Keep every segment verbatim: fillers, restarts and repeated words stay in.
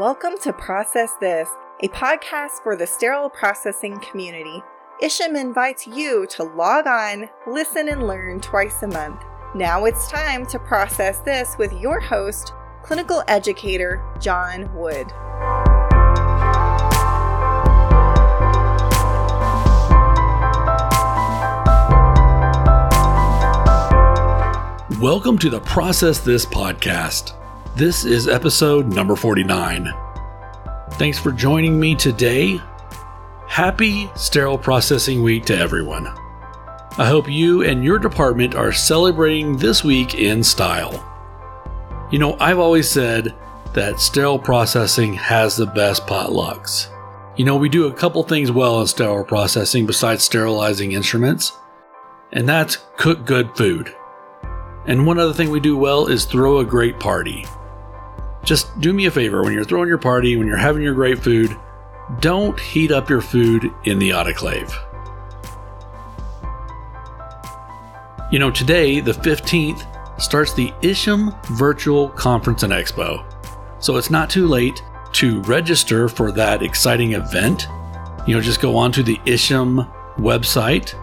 Welcome to Process This, a podcast for the sterile processing community. Isham invites you to log on, listen, and learn twice a month. Now it's time to process this with your host, clinical educator John Wood. Welcome to the Process This podcast. This is episode number forty-nine. Thanks for joining me today. Happy Sterile Processing Week to everyone. I hope you and your department are celebrating this week in style. You know, I've always said that sterile processing has the best potlucks. You know, we do a couple things well in sterile processing besides sterilizing instruments, and that's cook good food. And one other thing we do well is throw a great party. Just do me a favor, when you're throwing your party, when you're having your great food, don't heat up your food in the autoclave. You know, today, the fifteenth, starts the Isham Virtual Conference and Expo. So it's not too late to register for that exciting event. You know, just go on to the Isham website.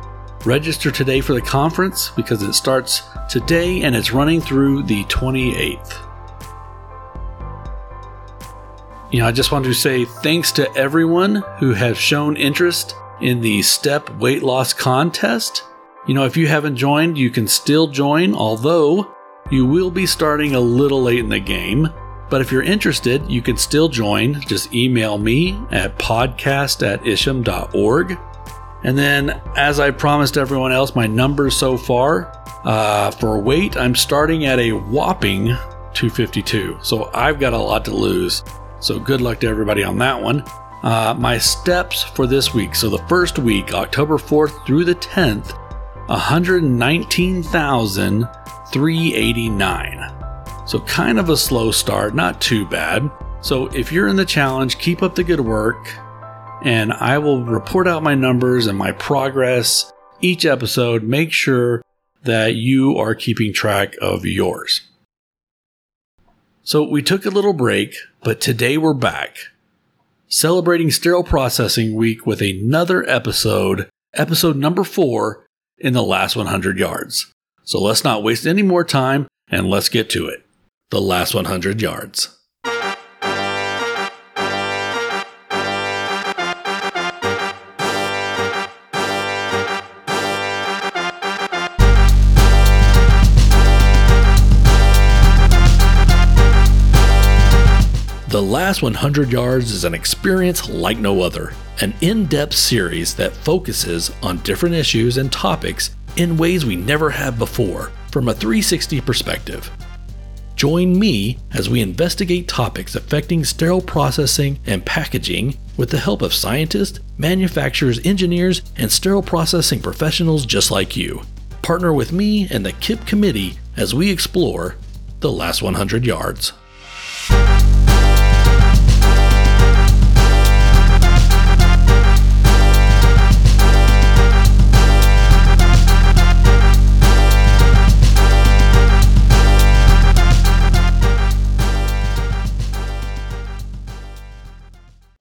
Register today for the conference because it starts today and it's running through the twenty-eighth. You know, I just want to say thanks to everyone who has shown interest in the STEP weight loss contest. You know, if you haven't joined, you can still join, although you will be starting a little late in the game. But if you're interested, you can still join. Just email me at podcast at isham dot org. And then, as I promised everyone else, my numbers so far, uh, for weight, I'm starting at a whopping two fifty-two. So I've got a lot to lose. So good luck to everybody on that one. Uh, my steps for this week. So the first week, October fourth through the tenth, one hundred nineteen thousand three hundred eighty-nine. So kind of a slow start, not too bad. So if you're in the challenge, keep up the good work. And I will report out my numbers and my progress each episode. Make sure that you are keeping track of yours. So we took a little break, but today we're back, celebrating Sterile Processing Week with another episode, episode number four in the last one hundred yards. So let's not waste any more time and let's get to it. The last one hundred yards. The Last one hundred yards is an experience like no other, an in-depth series that focuses on different issues and topics in ways we never have before from a three sixty perspective. Join me as we investigate topics affecting sterile processing and packaging with the help of scientists, manufacturers, engineers, and sterile processing professionals just like you. Partner with me and the K I P committee as we explore The Last one hundred yards.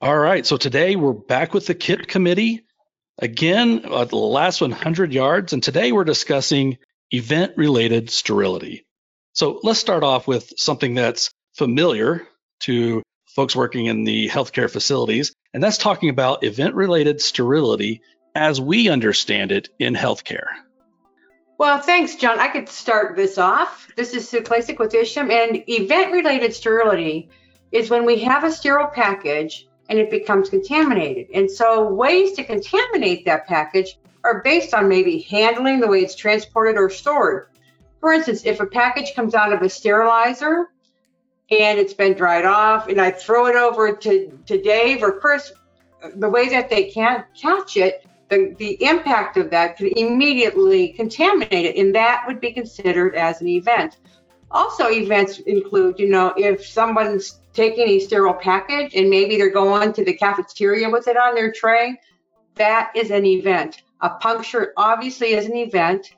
All right, so today we're back with the K I P committee, again, uh, the last one hundred yards, and today we're discussing event-related sterility. So let's start off with something that's familiar to folks working in the healthcare facilities, and that's talking about event-related sterility as we understand it in healthcare. Well, thanks, John. I could start this off. This is Sue Klasik with Isham, and event-related sterility is when we have a sterile package and it becomes contaminated. And so ways to contaminate that package are based on maybe handling, the way it's transported or stored. For instance, if a package comes out of a sterilizer and it's been dried off and I throw it over to, to Dave or Chris, the way that they can't catch it, the, the impact of that could immediately contaminate it. And that would be considered as an event. Also, events include, you know, if someone's taking a sterile package and maybe they're going to the cafeteria with it on their tray, that is an event. A puncture obviously is an event.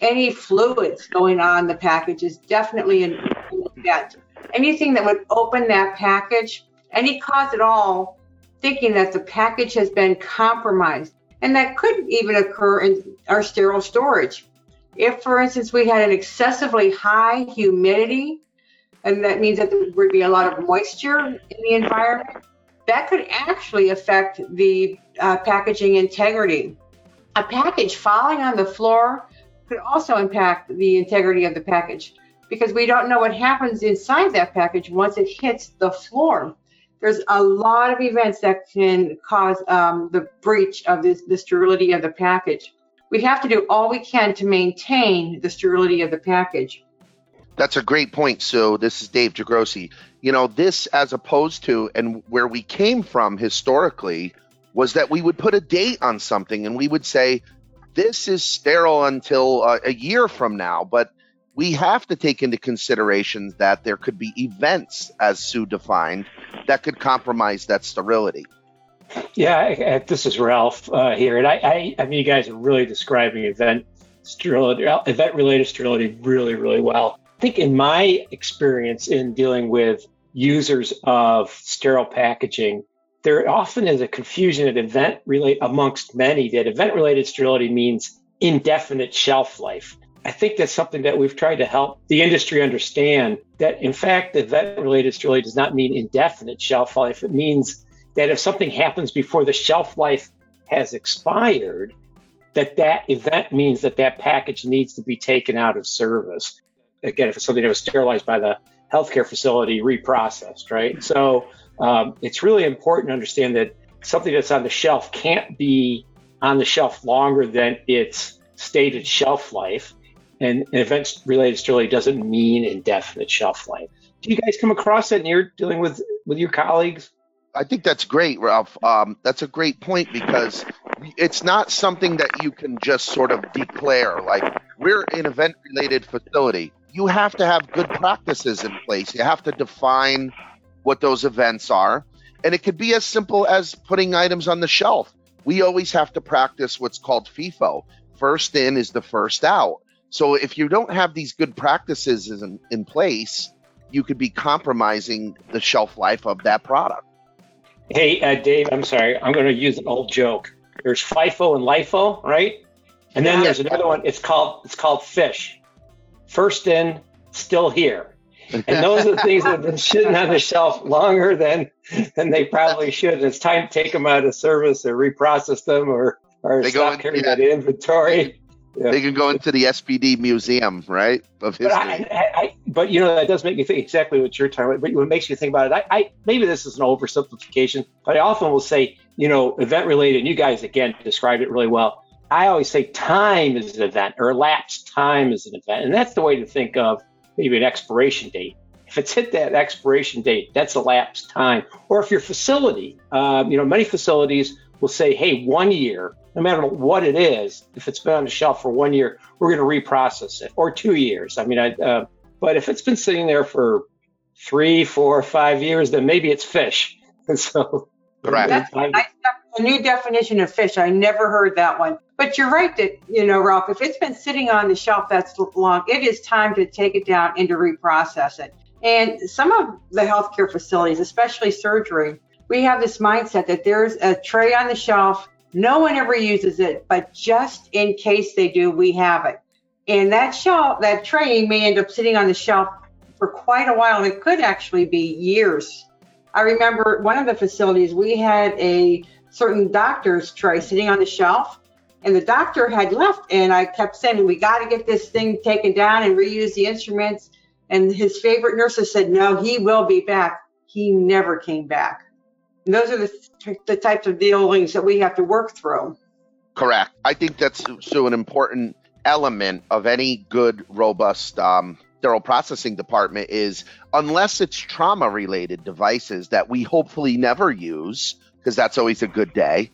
Any fluids going on the package is definitely an event. Anything that would open that package any cause at all, thinking that the package has been compromised. And that could even occur in our sterile storage. If, for instance, we had an excessively high humidity, and that means that there would be a lot of moisture in the environment, that could actually affect the uh, packaging integrity. A package falling on the floor could also impact the integrity of the package, because we don't know what happens inside that package once it hits the floor. There's a lot of events that can cause um, the breach of this, the sterility of the package. We have to do all we can to maintain the sterility of the package. That's a great point, Sue. This is Dave DeGrossi. You know, this as opposed to, and where we came from historically, was that we would put a date on something and we would say, this is sterile until uh, a year from now. But we have to take into consideration that there could be events, as Sue defined, that could compromise that sterility. Yeah, I, I, this is Ralph uh, here. And I, I, I mean, you guys are really describing event sterility, event-related sterility really, really well. I think in my experience in dealing with users of sterile packaging, there often is a confusion at event relate amongst many that event-related sterility means indefinite shelf life. I think that's something that we've tried to help the industry understand, that in fact, event-related sterility does not mean indefinite shelf life. It means that if something happens before the shelf life has expired, that that event means that that package needs to be taken out of service. Again, if it's something that was sterilized by the healthcare facility, reprocessed, right? So um, it's really important to understand that something that's on the shelf can't be on the shelf longer than its stated shelf life. And event-related sterility doesn't mean indefinite shelf life. Do you guys come across that when you're dealing with, with your colleagues? I think that's great, Ralph. Um, that's a great point, because it's not something that you can just sort of declare, like, we're an event-related facility. You have to have good practices in place. You have to define what those events are. And it could be as simple as putting items on the shelf. We always have to practice what's called FIFO. First in is the first out. So if you don't have these good practices in, in place, you could be compromising the shelf life of that product. Hey, uh, Dave, I'm sorry. I'm going to use an old joke. There's FIFO and LIFO, right? And then yeah, there's another one. It's called it's called FISH. First in, still here. And those are the things that have been sitting on the shelf longer than than they probably should. And it's time to take them out of service or reprocess them or, or stop carrying that inventory. Yeah. They can go into the S P D museum, right? Of history. But, I, I, but you know, that does make me think exactly what you're talking about. But what makes me think about it, I, I maybe this is an oversimplification, but I often will say, you know, event-related, and you guys, again, described it really well. I always say time is an event, or elapsed time is an event. And that's the way to think of maybe an expiration date. If it's hit that expiration date, that's elapsed time. Or if your facility, um, you know, many facilities will say, hey, one year, no matter what it is, if it's been on the shelf for one year, we're going to reprocess it, or two years. I mean, I, uh, but if it's been sitting there for three, four, five years, then maybe it's fish. And so, right. That's a, nice, a new definition of fish. I never heard that one. But you're right that, you know, Ralph, if it's been sitting on the shelf that's long, it is time to take it down and to reprocess it. And some of the healthcare facilities, especially surgery, we have this mindset that there's a tray on the shelf. No one ever uses it, but just in case they do, we have it. And that shelf, that tray may end up sitting on the shelf for quite a while, and it could actually be years. I remember one of the facilities, we had a certain doctor's tray sitting on the shelf, and the doctor had left, and I kept saying, we got to get this thing taken down and reuse the instruments. And his favorite nurses said, no, he will be back. He never came back. And those are the, the types of dealings that we have to work through. Correct. I think that's so an important element of any good, robust um, sterile processing department is, unless it's trauma-related devices that we hopefully never use, because that's always a good day,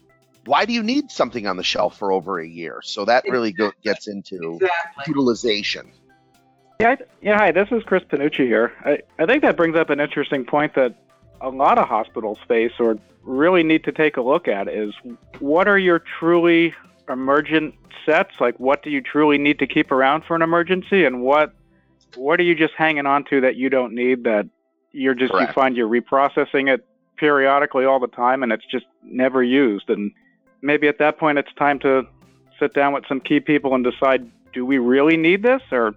why do you need something on the shelf for over a year? So that really go- gets into exactly. utilization. Yeah, I, yeah. Hi, this is Chris Panucci here. I, I think that brings up an interesting point that a lot of hospitals face or really need to take a look at is, what are your truly emergent sets? Like, what do you truly need to keep around for an emergency, and what what are you just hanging on to that you don't need, that you're just Correct. You find you're reprocessing it periodically all the time, and it's just never used. And maybe at that point, it's time to sit down with some key people and decide, do we really need this? Or,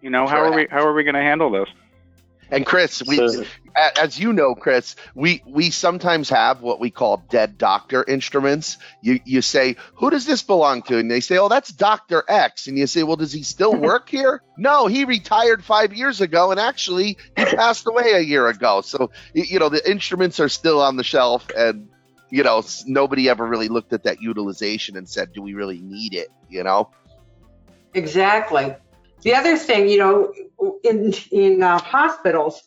you know, how are we, how are we going to handle this? And Chris, we, as you know, Chris, we, we sometimes have what we call dead doctor instruments. You you say, who does this belong to? And they say, oh, that's Doctor X. And you say, well, does he still work here? No, he retired five years ago, and actually he passed away a year ago. So, you know, the instruments are still on the shelf, and, you know, nobody ever really looked at that utilization and said, do we really need it, you know? Exactly. The other thing, you know, in in uh, hospitals,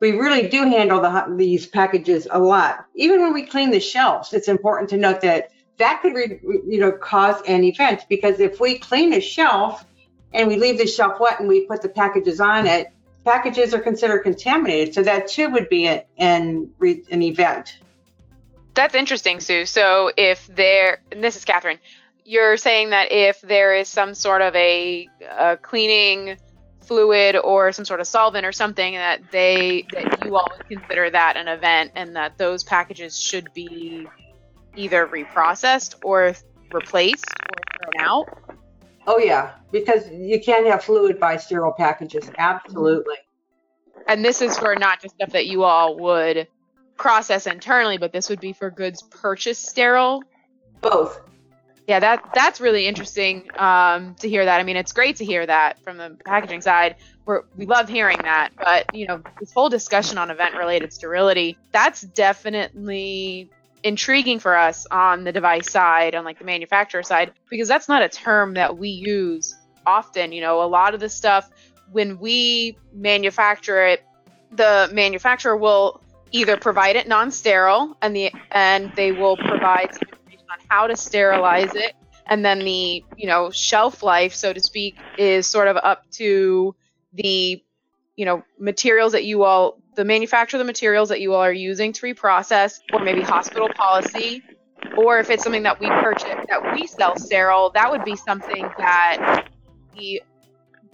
we really do handle the, these packages a lot. Even when we clean the shelves, it's important to note that that could, re, you know, cause an event, because if we clean a shelf and we leave the shelf wet and we put the packages on it, packages are considered contaminated. So that too would be an an, an event. That's interesting, Sue. So if there, and this is Catherine. You're saying that if there is some sort of a, a cleaning fluid or some sort of solvent or something, that they that you all would consider that an event, and that those packages should be either reprocessed or replaced or thrown out? Oh, yeah, because you can't have fluid by sterile packages. Absolutely. And this is for not just stuff that you all would process internally, but this would be for goods purchased sterile? Both. Yeah, that that's really interesting um, to hear that. I mean, it's great to hear that from the packaging side. We're, we love hearing that. But, you know, this whole discussion on event-related sterility, that's definitely intriguing for us on the device side, on like the manufacturer side, because that's not a term that we use often. You know, a lot of the stuff, when we manufacture it, the manufacturer will either provide it non-sterile, and the and they will provide some on how to sterilize it, and then the, you know, shelf life, so to speak, is sort of up to the, you know, materials that you all, the manufacturer, the materials that you all are using to reprocess, or maybe hospital policy, or if it's something that we purchase that we sell sterile, that would be something that we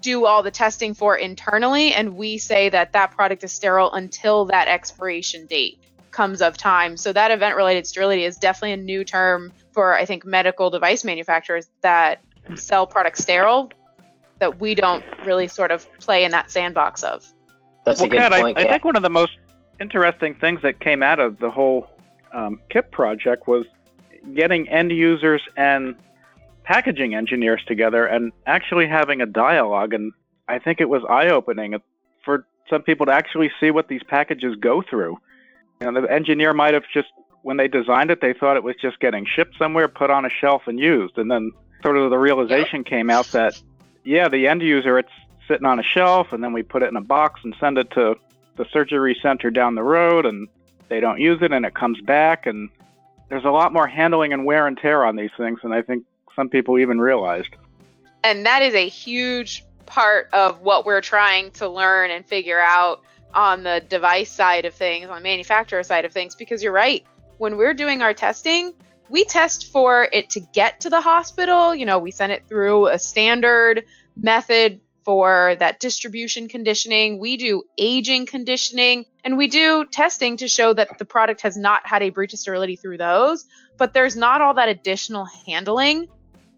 do all the testing for internally, and we say that that product is sterile until that expiration date comes of time. So that event-related sterility is definitely a new term for, I think, medical device manufacturers that sell products sterile that we don't really sort of play in that sandbox of. That's well, a good Kat, point. I, yeah. I think one of the most interesting things that came out of the whole um, K I P project was getting end users and packaging engineers together and actually having a dialogue. And I think it was eye-opening for some people to actually see what these packages go through. You know, the engineer might have just, when they designed it, they thought it was just getting shipped somewhere, put on a shelf, and used. And then sort of the realization yep. came out that, yeah, the end user, it's sitting on a shelf, and then we put it in a box and send it to the surgery center down the road, and they don't use it, and it comes back. And there's a lot more handling and wear and tear on these things than I think some people even realized. And that is a huge part of what we're trying to learn and figure out on the device side of things, on the manufacturer side of things, because you're right. When we're doing our testing, we test for it to get to the hospital. You know, we send it through a standard method for that distribution conditioning. We do aging conditioning, and we do testing to show that the product has not had a breach of sterility through those, but there's not all that additional handling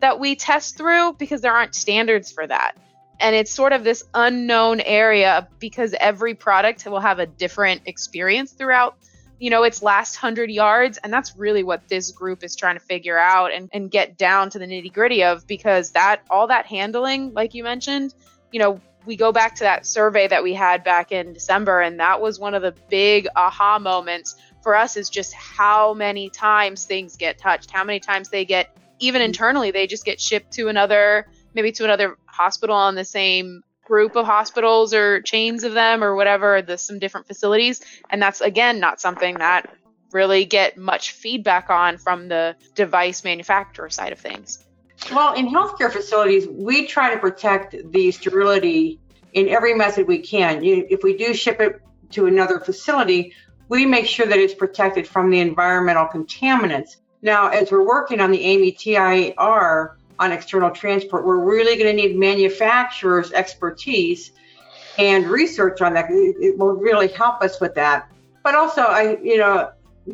that we test through because there aren't standards for that. And it's sort of this unknown area because every product will have a different experience throughout, you know, its last hundred yards. And that's really what this group is trying to figure out and, and get down to the nitty gritty of, because that all that handling, like you mentioned, you know, we go back to that survey that we had back in December. And that was one of the big aha moments for us, is just how many times things get touched, how many times they get, even internally, they just get shipped to another maybe to another hospital on the same group of hospitals or chains of them or whatever, the, some different facilities. And that's, again, not something that really get much feedback on from the device manufacturer side of things. Well, in healthcare facilities, we try to protect the sterility in every method we can. You, if we do ship it to another facility, we make sure that it's protected from the environmental contaminants. Now, as we're working on the A A M I T I R, on external transport, we're really going to need manufacturers' expertise and research on that. It will really help us with that. But also, I, you know,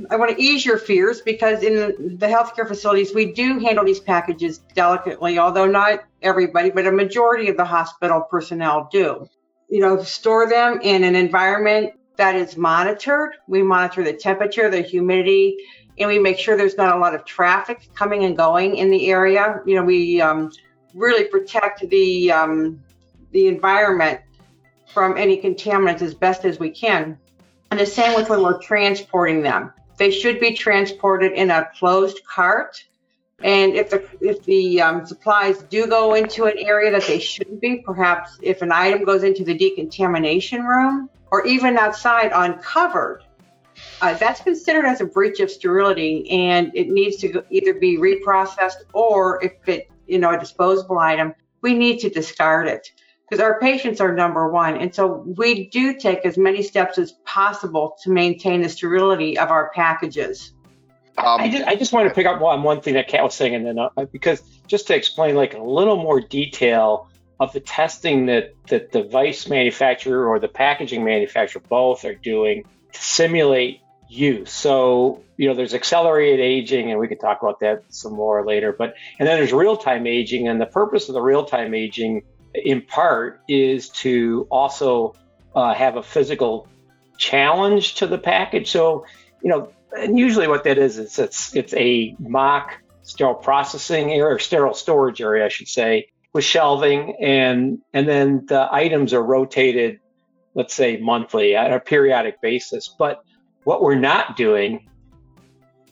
I want to ease your fears, because in the healthcare facilities, we do handle these packages delicately, although not everybody, but a majority of the hospital personnel do. You know, store them in an environment that is monitored. We monitor the temperature, the humidity, and we make sure there's not a lot of traffic coming and going in the area. You know, we um, really protect the um, the environment from any contaminants as best as we can. And the same with when we're transporting them. They should be transported in a closed cart. And if the if the um, supplies do go into an area that they shouldn't be, perhaps if an item goes into the decontamination room or even outside uncovered, uh, that's considered as a breach of sterility, and it needs to either be reprocessed, or if it, you know, a disposable item, we need to discard it. Because our patients are number one. And so we do take as many steps as possible to maintain the sterility of our packages. Um, I, just, I just want to pick up on one thing that Kat was saying, and then uh, because just to explain like a little more detail of the testing that the device manufacturer or the packaging manufacturer both are doing to simulate use. So, you know, there's accelerated aging, and we could talk about that some more later, but, and then there's real-time aging, and the purpose of the real-time aging in part is to also uh, have a physical challenge to the package. So, you know, and usually what that is, is it's it's a mock sterile processing area, or sterile storage area, I should say, with shelving, and and then the items are rotated, let's say monthly, on a periodic basis. But what we're not doing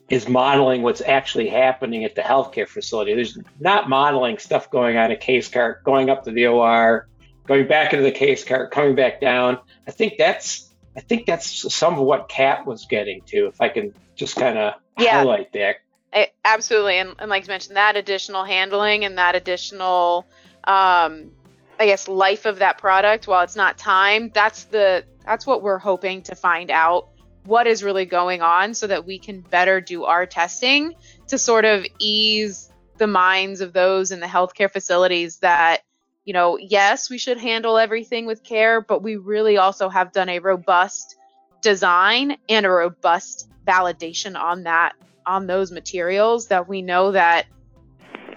is modeling what's actually happening at the healthcare facility. There's not modeling stuff going on a case cart, going up to the O R, going back into the case cart, coming back down. I think that's I think that's some of what Kat was getting to, if I can just kind of yeah, highlight that. I, absolutely, and, and like you mentioned, that additional handling and that additional, um, I guess, life of that product, while it's not time, that's the that's what we're hoping to find out. What is really going on, so that we can better do our testing to sort of ease the minds of those in the healthcare facilities that, you know, yes, we should handle everything with care, but we really also have done a robust design and a robust validation on that, on those materials, that we know that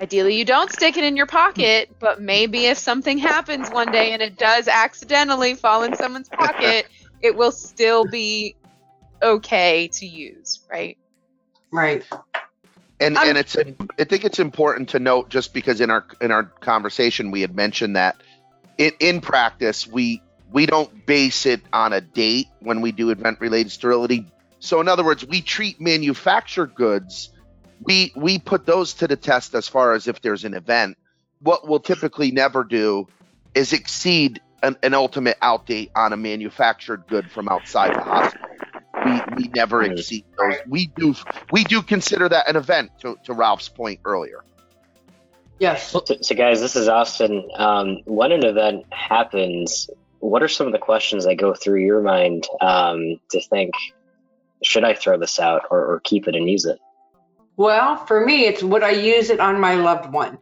ideally you don't stick it in your pocket, but maybe if something happens one day and it does accidentally fall in someone's pocket, it will still be okay to use, right? Right. And I'm, and it's I think it's important to note, just because in our in our conversation we had mentioned that in, in practice we we don't base it on a date when we do event related sterility. So in other words, we treat manufactured goods, we we put those to the test as far as if there's an event. What we'll typically never do is exceed an, an ultimate out date on a manufactured good from outside the hospital. We, we never exceed those. We do we do consider that an event, to, to Ralph's point earlier. Yes. So, so guys, this is Austin. Um, when an event happens, what are some of the questions that go through your mind um, to think, should I throw this out or, or keep it and use it? Well, for me, it's would I use it on my loved one?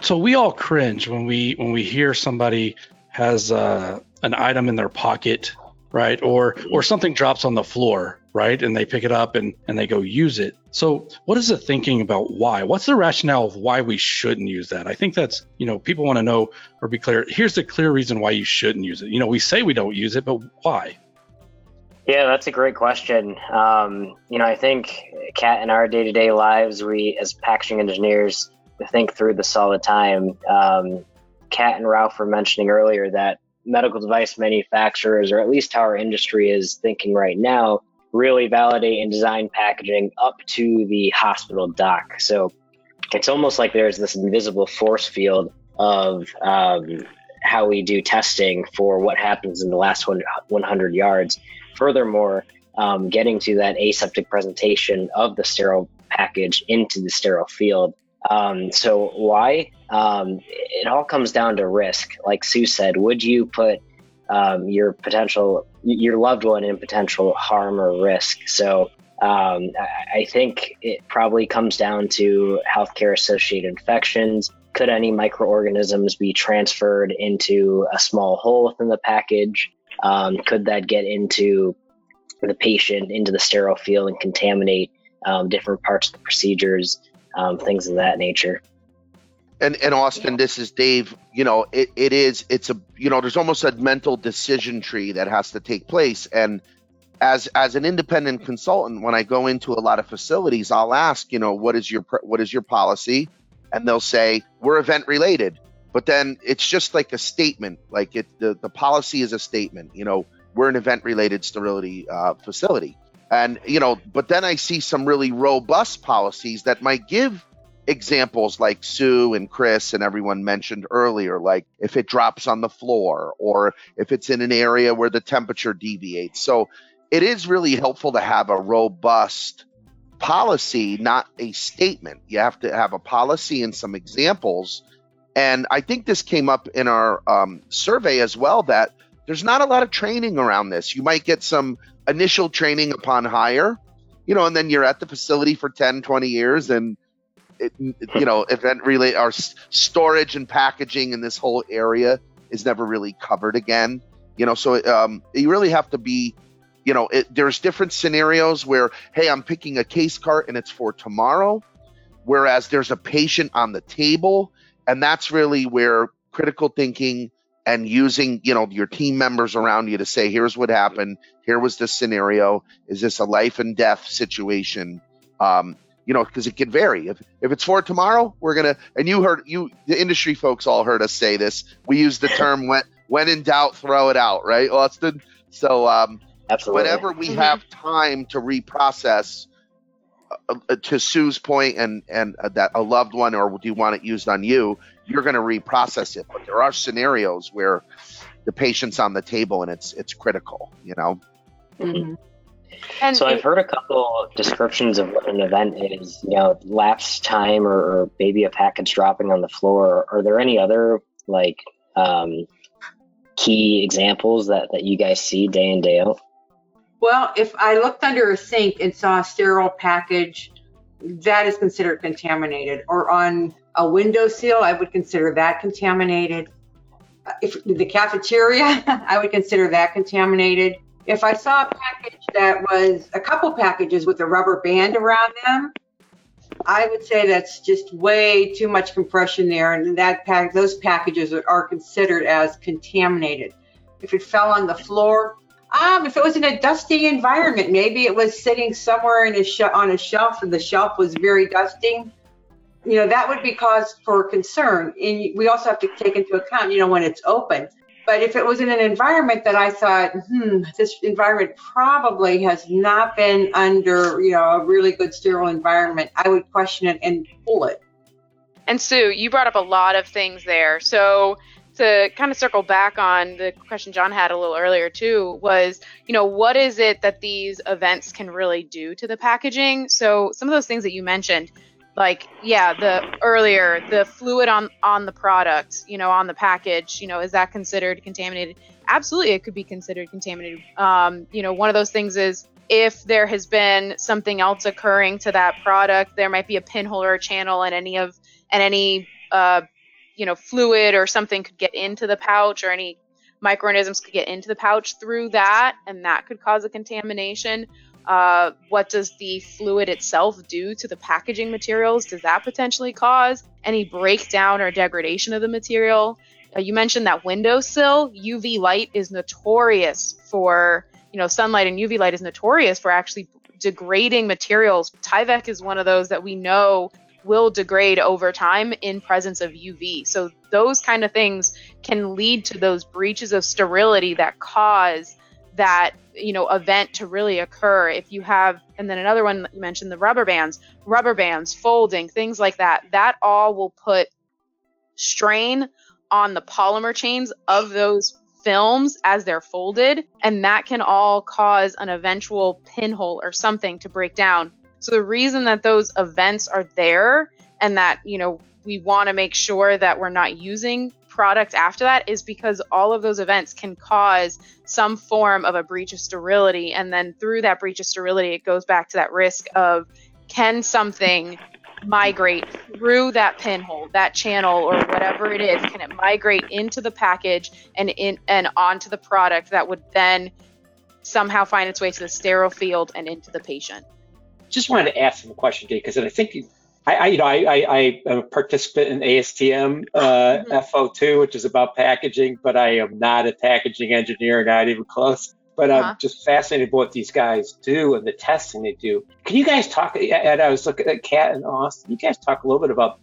So we all cringe when we when we hear somebody has uh, an item in their pocket, right? Or or something drops on the floor, right? And they pick it up and, and they go use it. So what is the thinking about why? What's the rationale of why we shouldn't use that? I think that's, you know, people want to know or be clear. Here's the clear reason why you shouldn't use it. You know, we say we don't use it, but why? Yeah, that's a great question. Um, you know, I think, Kat, in our day-to-day lives, we as packaging engineers think through this all the time. Um, Kat and Ralph were mentioning earlier that medical device manufacturers, or at least how our industry is thinking right now, really validate and design packaging up to the hospital dock. So it's almost like there's this invisible force field of um, how we do testing for what happens in the last one hundred yards. Furthermore, um, getting to that aseptic presentation of the sterile package into the sterile field. Um, so why? Um, it all comes down to risk. Like Sue said, would you put um, your potential, your loved one in potential harm or risk? So um, I think it probably comes down to healthcare-associated infections. Could any microorganisms be transferred into a small hole within the package? Um, could that get into for the patient into the sterile field and contaminate um, different parts of the procedures, um, things of that nature. And and Austin, this is Dave, you know, it, it is, it's a, you know, there's almost a mental decision tree that has to take place. And as as an independent consultant, when I go into a lot of facilities, I'll ask, you know, what is your, what is your policy? And they'll say, we're event related. But then it's just like a statement, like it, the, the policy is a statement, you know, we're an event related sterility uh, facility. And, you know, but then I see some really robust policies that might give examples like Sue and Chris and everyone mentioned earlier, like if it drops on the floor or if it's in an area where the temperature deviates. So it is really helpful to have a robust policy, not a statement. You have to have a policy and some examples. And I think this came up in our um, survey as well, that there's not a lot of training around this. You might get some initial training upon hire, you know, and then you're at the facility for ten, twenty years and, it, you know, event relay, our storage and packaging in this whole area is never really covered again. You know, so um, you really have to be, you know, it, there's different scenarios where, hey, I'm picking a case cart and it's for tomorrow, whereas there's a patient on the table. And that's really where critical thinking and using, you know, your team members around you to say, here's what happened. Here was this scenario. Is this a life and death situation? Um, you know, because it could vary. If if it's for tomorrow, we're going to, and you heard, you, the industry folks all heard us say this. We use the term when, when in doubt, throw it out, right, Austin? So um, absolutely. Whenever we mm-hmm. have time to reprocess, Uh, to Sue's point, and and uh, that a loved one, or do you want it used on you, you're going to reprocess it. But there are scenarios where the patient's on the table and it's it's critical, you know. Mm-hmm. And so it, I've heard a couple descriptions of what an event is. You know, lapsed time, or, or maybe a package dropping on the floor. Are there any other like um, key examples that that you guys see day in, day out? Well, if I looked under a sink and saw a sterile package, that is considered contaminated. Or on a windowsill, I would consider that contaminated. If the cafeteria, I would consider that contaminated. If I saw a package that was a couple packages with a rubber band around them, I would say that's just way too much compression there, and that pack, those packages are considered as contaminated. If it fell on the floor, Um, if it was in a dusty environment, maybe it was sitting somewhere in a sh- on a shelf and the shelf was very dusty, you know, that would be cause for concern. And we also have to take into account, you know, when it's open. But if it was in an environment that I thought, hmm, this environment probably has not been under, you know, a really good sterile environment, I would question it and pull it. And Sue, you brought up a lot of things there. So to kind of circle back on the question John had a little earlier too, was, you know, what is it that these events can really do to the packaging? So some of those things that you mentioned, like, yeah, the earlier, the fluid on, on the product, you know, on the package, you know, is that considered contaminated? Absolutely, it could be considered contaminated. Um, you know, one of those things is if there has been something else occurring to that product, there might be a pinhole or a channel and any of, and any, uh, you know, fluid or something could get into the pouch, or any microorganisms could get into the pouch through that, and that could cause a contamination. Uh, what does the fluid itself do to the packaging materials? Does that potentially cause any breakdown or degradation of the material? Uh, you mentioned that windowsill. U V light is notorious for, you know, sunlight and U V light is notorious for actually degrading materials. Tyvek is one of those that we know will degrade over time in presence of U V. So those kind of things can lead to those breaches of sterility that cause that, you know, event to really occur. If you have, and then another one you mentioned, the rubber bands, rubber bands, folding, things like that, that all will put strain on the polymer chains of those films as they're folded. And that can all cause an eventual pinhole or something to break down. So the reason that those events are there, and that, you know, we want to make sure that we're not using products after that, is because all of those events can cause some form of a breach of sterility. And then through that breach of sterility, it goes back to that risk of, can something migrate through that pinhole, that channel, or whatever it is? Can it migrate into the package and in and onto the product that would then somehow find its way to the sterile field and into the patient. Just wanted to ask him a question, Dave, because I think you, I, I, you know, I, I, I am a participant in A S T M uh, mm-hmm. F oh two, which is about packaging, but I am not a packaging engineer, not even close. But uh-huh. I'm just fascinated by what these guys do and the testing they do. Can you guys talk? And I was looking at Kat and Austin. You guys talk a little bit about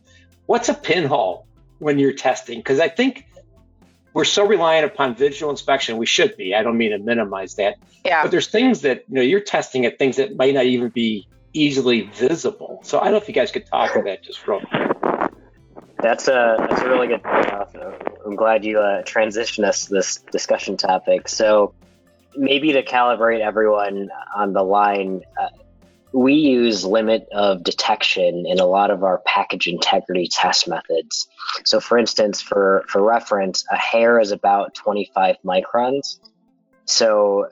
what's a pinhole when you're testing, because I think we're so reliant upon visual inspection. We should be. I don't mean to minimize that. Yeah. But there's things that you know you're testing at things that might not even be easily visible. So I don't know if you guys could talk about that just real quick. That's a, that's a really good point, Austin. I'm glad you uh, transitioned us to this discussion topic. So maybe to calibrate everyone on the line, uh, we use limit of detection in a lot of our package integrity test methods. So for instance, for, for reference, a hair is about twenty-five microns. So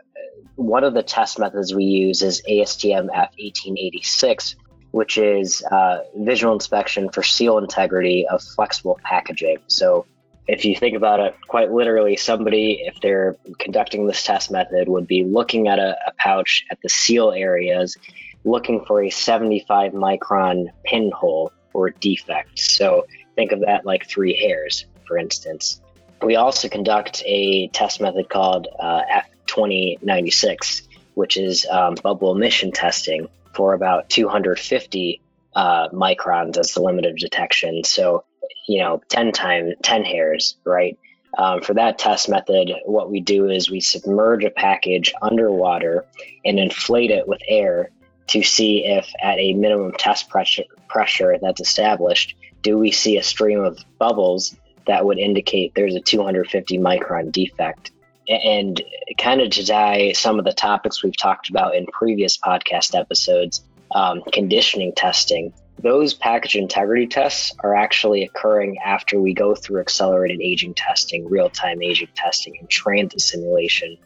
one of the test methods we use is A S T M F eighteen eighty-six, which is uh, visual inspection for seal integrity of flexible packaging. So if you think about it, quite literally, somebody, if they're conducting this test method, would be looking at a, a pouch at the seal areas, looking for a seventy-five micron pinhole or defect. So think of that like three hairs, for instance. We also conduct a test method called uh, F twenty ninety-six, which is um, bubble emission testing for about two hundred fifty uh, microns as the limit of detection. So, you know, ten times ten hairs, right? Um, for that test method, what we do is we submerge a package underwater and inflate it with air to see if at a minimum test pressure, pressure that's established, do we see a stream of bubbles that would indicate there's a two hundred fifty micron defect. And kind of to tie some of the topics we've talked about in previous podcast episodes, um, conditioning testing, those package integrity tests are actually occurring after we go through accelerated aging testing, real-time aging testing, and transit simulation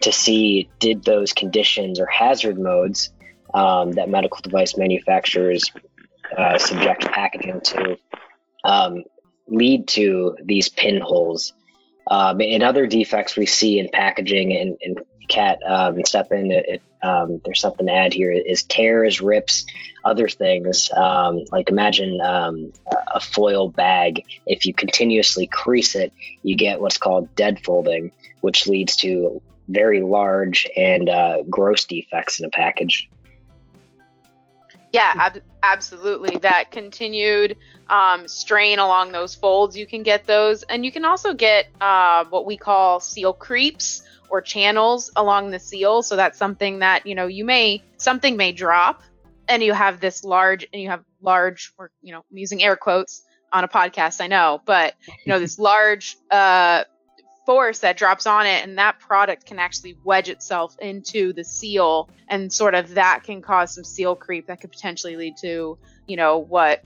to see did those conditions or hazard modes um, that medical device manufacturers uh, subject packaging to um, lead to these pinholes. Um, and other defects we see in packaging, and, and Kat, um, step in, it, um, there's something to add here, is tears, rips, other things. Um, like imagine um, a foil bag. If you continuously crease it, you get what's called dead folding, which leads to very large and uh, gross defects in a package. Yeah, ab- absolutely. That continued um, strain along those folds, you can get those. And you can also get uh, what we call seal creeps or channels along the seal. So that's something that, you know, you may, something may drop and you have this large, and you have large, or, you know, I'm using air quotes on a podcast, I know, but, you know, this large uh, force that drops on it, and that product can actually wedge itself into the seal, and sort of that can cause some seal creep that could potentially lead to, you know, what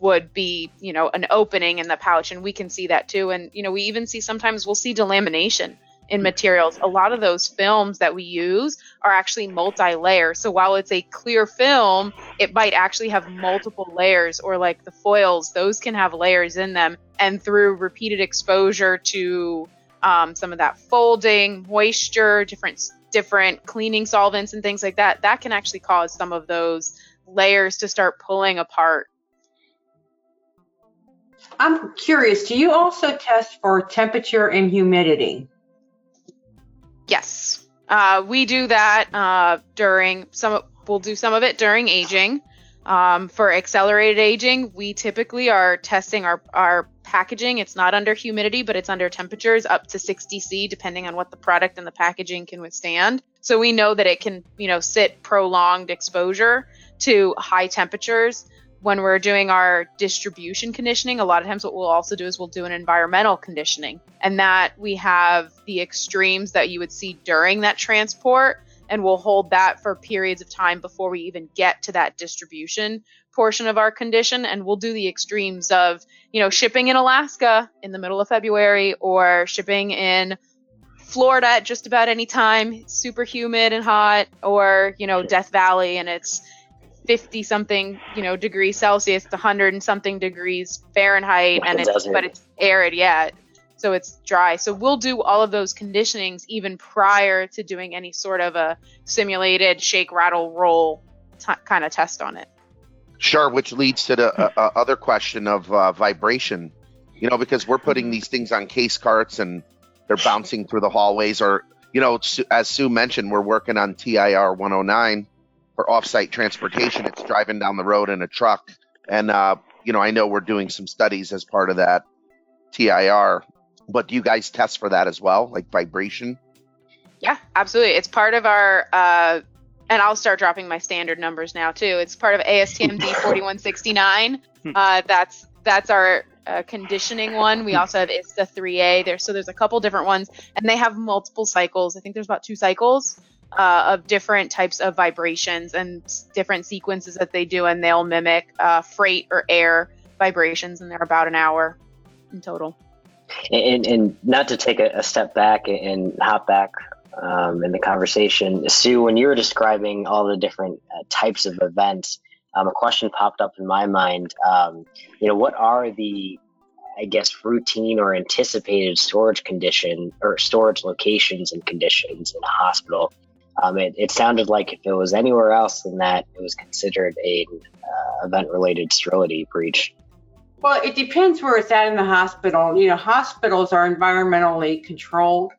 would be, you know, an opening in the pouch. And we can see that too. And, you know, we even see sometimes we'll see delamination in materials. A lot of those films that we use are actually multi-layer. So while it's a clear film, it might actually have multiple layers, or like the foils, those can have layers in them. And through repeated exposure to Um, some of that folding, moisture, different different cleaning solvents and things like that, that can actually cause some of those layers to start pulling apart. I'm curious, do you also test for temperature and humidity? Yes, uh, we do that uh, during some, we'll do some of it during aging. Um, for accelerated aging, we typically are testing our, our packaging. It's not under humidity, but it's under temperatures up to sixty degrees Celsius, depending on what the product and the packaging can withstand. So we know that it can, you know, sit prolonged exposure to high temperatures. When we're doing our distribution conditioning, a lot of times what we'll also do is we'll do an environmental conditioning, and that we have the extremes that you would see during that transport, and we'll hold that for periods of time before we even get to that distribution portion of our condition. And we'll do the extremes of, you know, shipping in Alaska in the middle of February, or shipping in Florida at just about any time, super humid and hot, or, you know, Death Valley and it's fifty something, you know, degrees Celsius to one hundred and something degrees Fahrenheit, and it's, but it's arid. Yeah. so it's dry. So we'll do all of those conditionings even prior to doing any sort of a simulated shake, rattle, roll t- kind of test on it. Sure, which leads to the uh, other question of uh, vibration, you know, because we're putting these things on case carts and they're bouncing through the hallways, or, you know, as Sue mentioned, we're working on T I R one oh nine for off-site transportation. It's driving down the road in a truck. And, uh, you know, I know we're doing some studies as part of that T I R, but do you guys test for that as well, like vibration? Yeah, absolutely. It's part of our, uh, and I'll start dropping my standard numbers now too. It's part of A S T M D forty-one sixty-nine. Uh, that's that's our uh, conditioning one. We also have I S T A three A there. So there's a couple different ones, and they have multiple cycles. I think there's about two cycles uh, of different types of vibrations and different sequences that they do, and they'll mimic uh, freight or air vibrations, and they're about an hour in total. And, and not to take a, a step back and hop back um, in the conversation, Sue, when you were describing all the different uh, types of events, um, a question popped up in my mind. Um, you know, what are the, I guess, routine or anticipated storage condition or storage locations and conditions in a hospital? Um, it, it sounded like if it was anywhere else than that, it was considered an uh, event-related sterility breach. Well, it depends where it's at in the hospital. You know, hospitals are environmentally controlled,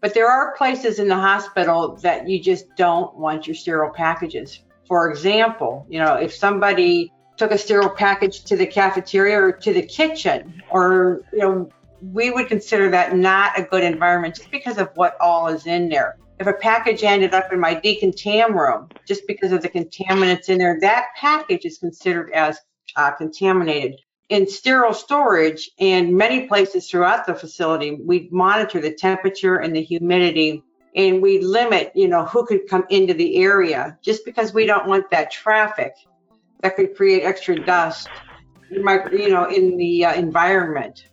but there are places in the hospital that you just don't want your sterile packages. For example, you know, if somebody took a sterile package to the cafeteria or to the kitchen, or, you know, we would consider that not a good environment just because of what all is in there. If a package ended up in my decontam room, just because of the contaminants in there, that package is considered as uh, contaminated. In sterile storage, in many places throughout the facility, we monitor the temperature and the humidity, and we limit, you know, who could come into the area, just because we don't want that traffic that could create extra dust, you know, in the uh, environment.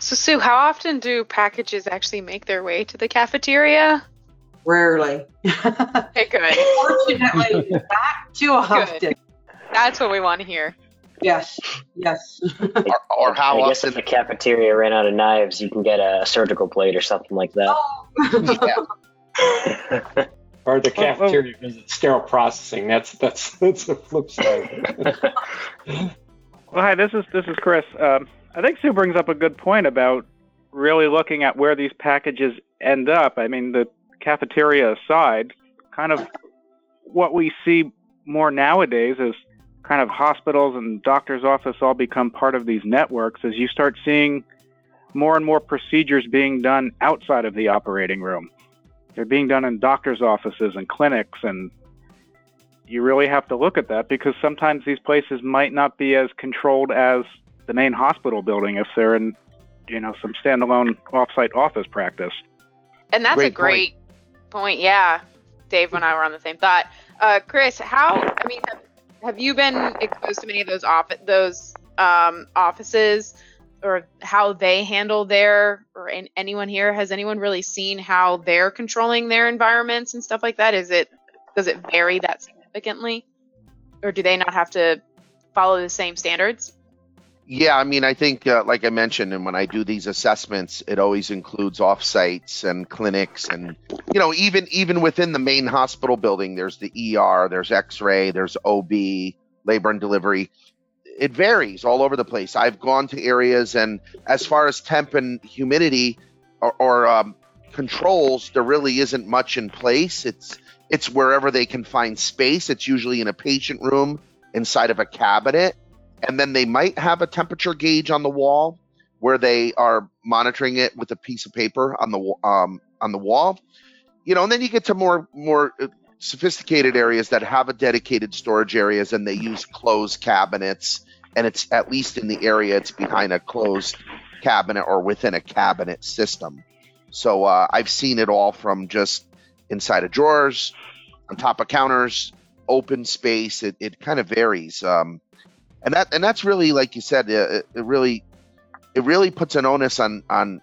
So, Sue, how often do packages actually make their way to the cafeteria? Rarely. Okay, good. Fortunately, not too often. Good. That's what we want to hear. Yes, yes. or, or how I guess often? If the cafeteria ran out of knives, you can get a surgical blade or something like that. Oh. Yeah. Or the cafeteria visits sterile processing. That's that's that's the flip side. Well, hi, this is this is Chris. Um, I think Sue brings up a good point about really looking at where these packages end up. I mean, the cafeteria aside, kind of what we see more nowadays is kind of hospitals and doctor's office all become part of these networks as you start seeing more and more procedures being done outside of the operating room. They're being done in doctor's offices and clinics, and you really have to look at that because sometimes these places might not be as controlled as the main hospital building if they're in, you know, some standalone offsite office practice. And that's great a great point. point. Yeah. Dave and I were on the same thought. Uh, Chris, how, I mean, have, Have you been exposed to many of those off- those um, offices or how they handle their, or in, anyone here, has anyone really seen how they're controlling their environments and stuff like that? Is it, does it vary that significantly, or do they not have to follow the same standards? Yeah, I mean, I think, uh, like I mentioned, and when I do these assessments, it always includes offsites and clinics, and, you know, even even within the main hospital building, there's the E R, there's X-ray, there's O B, labor and delivery. It varies all over the place. I've gone to areas, and as far as temp and humidity or, or um, controls, there really isn't much in place. It's it's wherever they can find space. It's usually in a patient room, inside of a cabinet. And then they might have a temperature gauge on the wall where they are monitoring it with a piece of paper on the um, on the wall, you know. And then you get to more more sophisticated areas that have a dedicated storage areas, and they use closed cabinets. And it's, at least in the area, it's behind a closed cabinet or within a cabinet system. So uh, I've seen it all from just inside of drawers, on top of counters, open space. It it kind of varies. Um, And that and that's really, like you said, it, it really it really puts an onus on on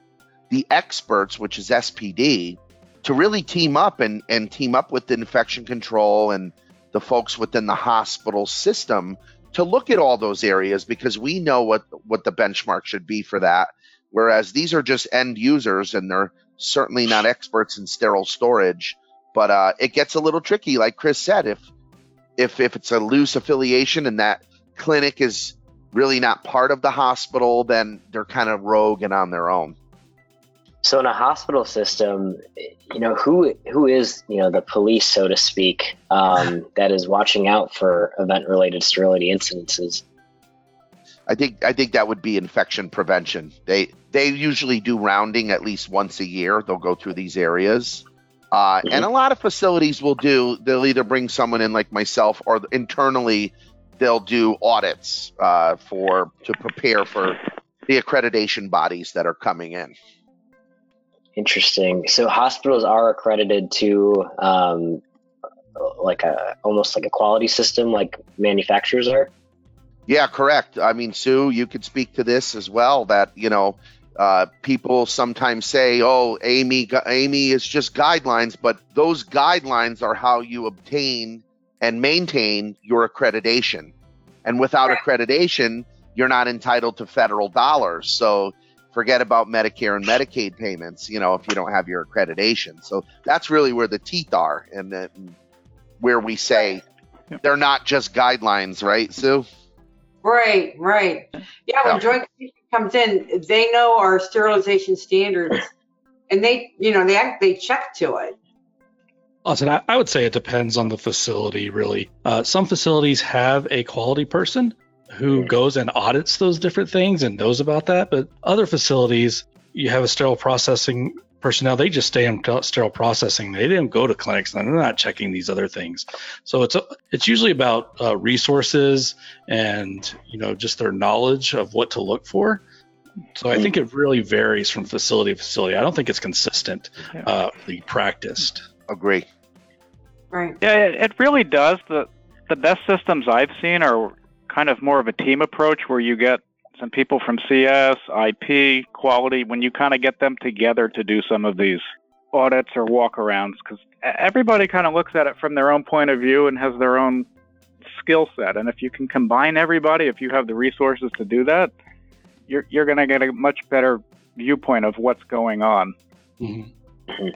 the experts, which is S P D, to really team up and, and team up with the infection control and the folks within the hospital system to look at all those areas, because we know what, what the benchmark should be for that. Whereas these are just end users, and they're certainly not experts in sterile storage. But uh, it gets a little tricky, like Chris said, if if if it's a loose affiliation and that clinic is really not part of the hospital, then they're kind of rogue and on their own. So in a hospital system, you know, who who is, you know, the police, so to speak, um, that is watching out for event-related sterility incidences? I think I think that would be infection prevention. They they usually do rounding at least once a year. They'll go through these areas. Uh, mm-hmm. And a lot of facilities will do, they'll either bring someone in like myself, or internally they'll do audits uh, for to prepare for the accreditation bodies that are coming in. Interesting. So hospitals are accredited to um, like a almost like a quality system, like manufacturers are? Yeah, correct. I mean, Sue, you could speak to this as well, that, you know, uh, people sometimes say, oh, A A M I, A A M I is just guidelines, but those guidelines are how you obtain and maintain your accreditation. And without right. accreditation, you're not entitled to federal dollars. So forget about Medicare and Medicaid payments, you know, if you don't have your accreditation. So that's really where the teeth are, and, and where we say they're not just guidelines, right, Sue? Right, right. Yeah, when yeah. Joint Commission comes in, they know our sterilization standards, and they, you know, they act, they check to it. Austin, I, I would say it depends on the facility, really. Uh, some facilities have a quality person who goes and audits those different things and knows about that. But other facilities, you have a sterile processing personnel, they just stay in sterile processing. They didn't go to clinics, and they're not checking these other things. So it's a, it's usually about uh, resources and, you know, just their knowledge of what to look for. So I think it really varies from facility to facility. I don't think it's consistent, uh, practiced. Agree. Right. Yeah, it really does. The, the best systems I've seen are kind of more of a team approach, where you get some people from C S, I P, quality, when you kind of get them together to do some of these audits or walkarounds, because everybody kind of looks at it from their own point of view and has their own skill set. And if you can combine everybody, if you have the resources to do that, you're you're going to get a much better viewpoint of what's going on. Mm-hmm.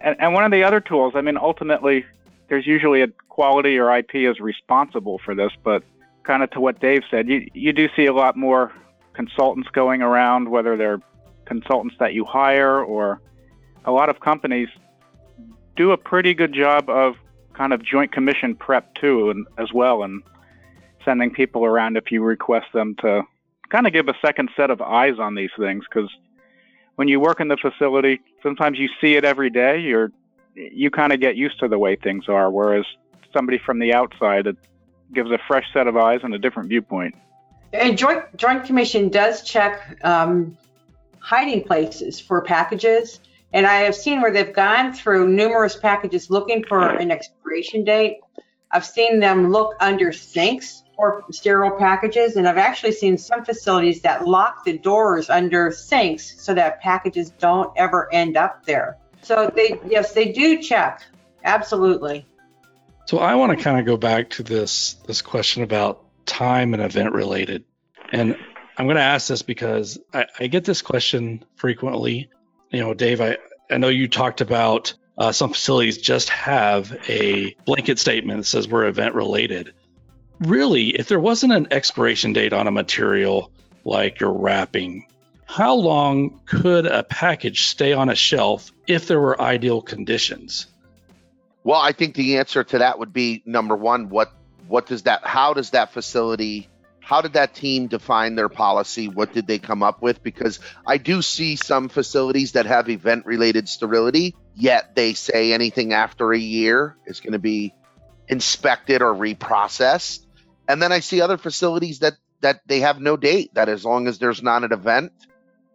And, and one of the other tools, I mean, ultimately, there's usually a quality or I P is responsible for this, but kind of to what Dave said, you you do see a lot more consultants going around, whether they're consultants that you hire, or a lot of companies do a pretty good job of kind of joint commission prep too, and as well, and sending people around if you request them to kind of give a second set of eyes on these things, because when you work in the facility, sometimes you see it every day, you're you kind of get used to the way things are, whereas somebody from the outside, it gives a fresh set of eyes and a different viewpoint. And Joint Joint Commission does check um, hiding places for packages. And I have seen where they've gone through numerous packages looking for an expiration date. I've seen them look under sinks for sterile packages. And I've actually seen some facilities that lock the doors under sinks so that packages don't ever end up there. So they, yes, they do check. Absolutely. So I want to kind of go back to this this question about time and event related. And I'm going to ask this because I, I get this question frequently. You know, Dave, I, I know you talked about uh, some facilities just have a blanket statement that says we're event related. Really, if there wasn't an expiration date on a material like your wrapping, how long could a package stay on a shelf if there were ideal conditions? Well, I think the answer to that would be, number one, what what does that, how does that facility, how did that team define their policy? What did they come up with? Because I do see some facilities that have event-related sterility, yet they say anything after a year is going to be inspected or reprocessed. And then I see other facilities that, that they have no date, that as long as there's not an event,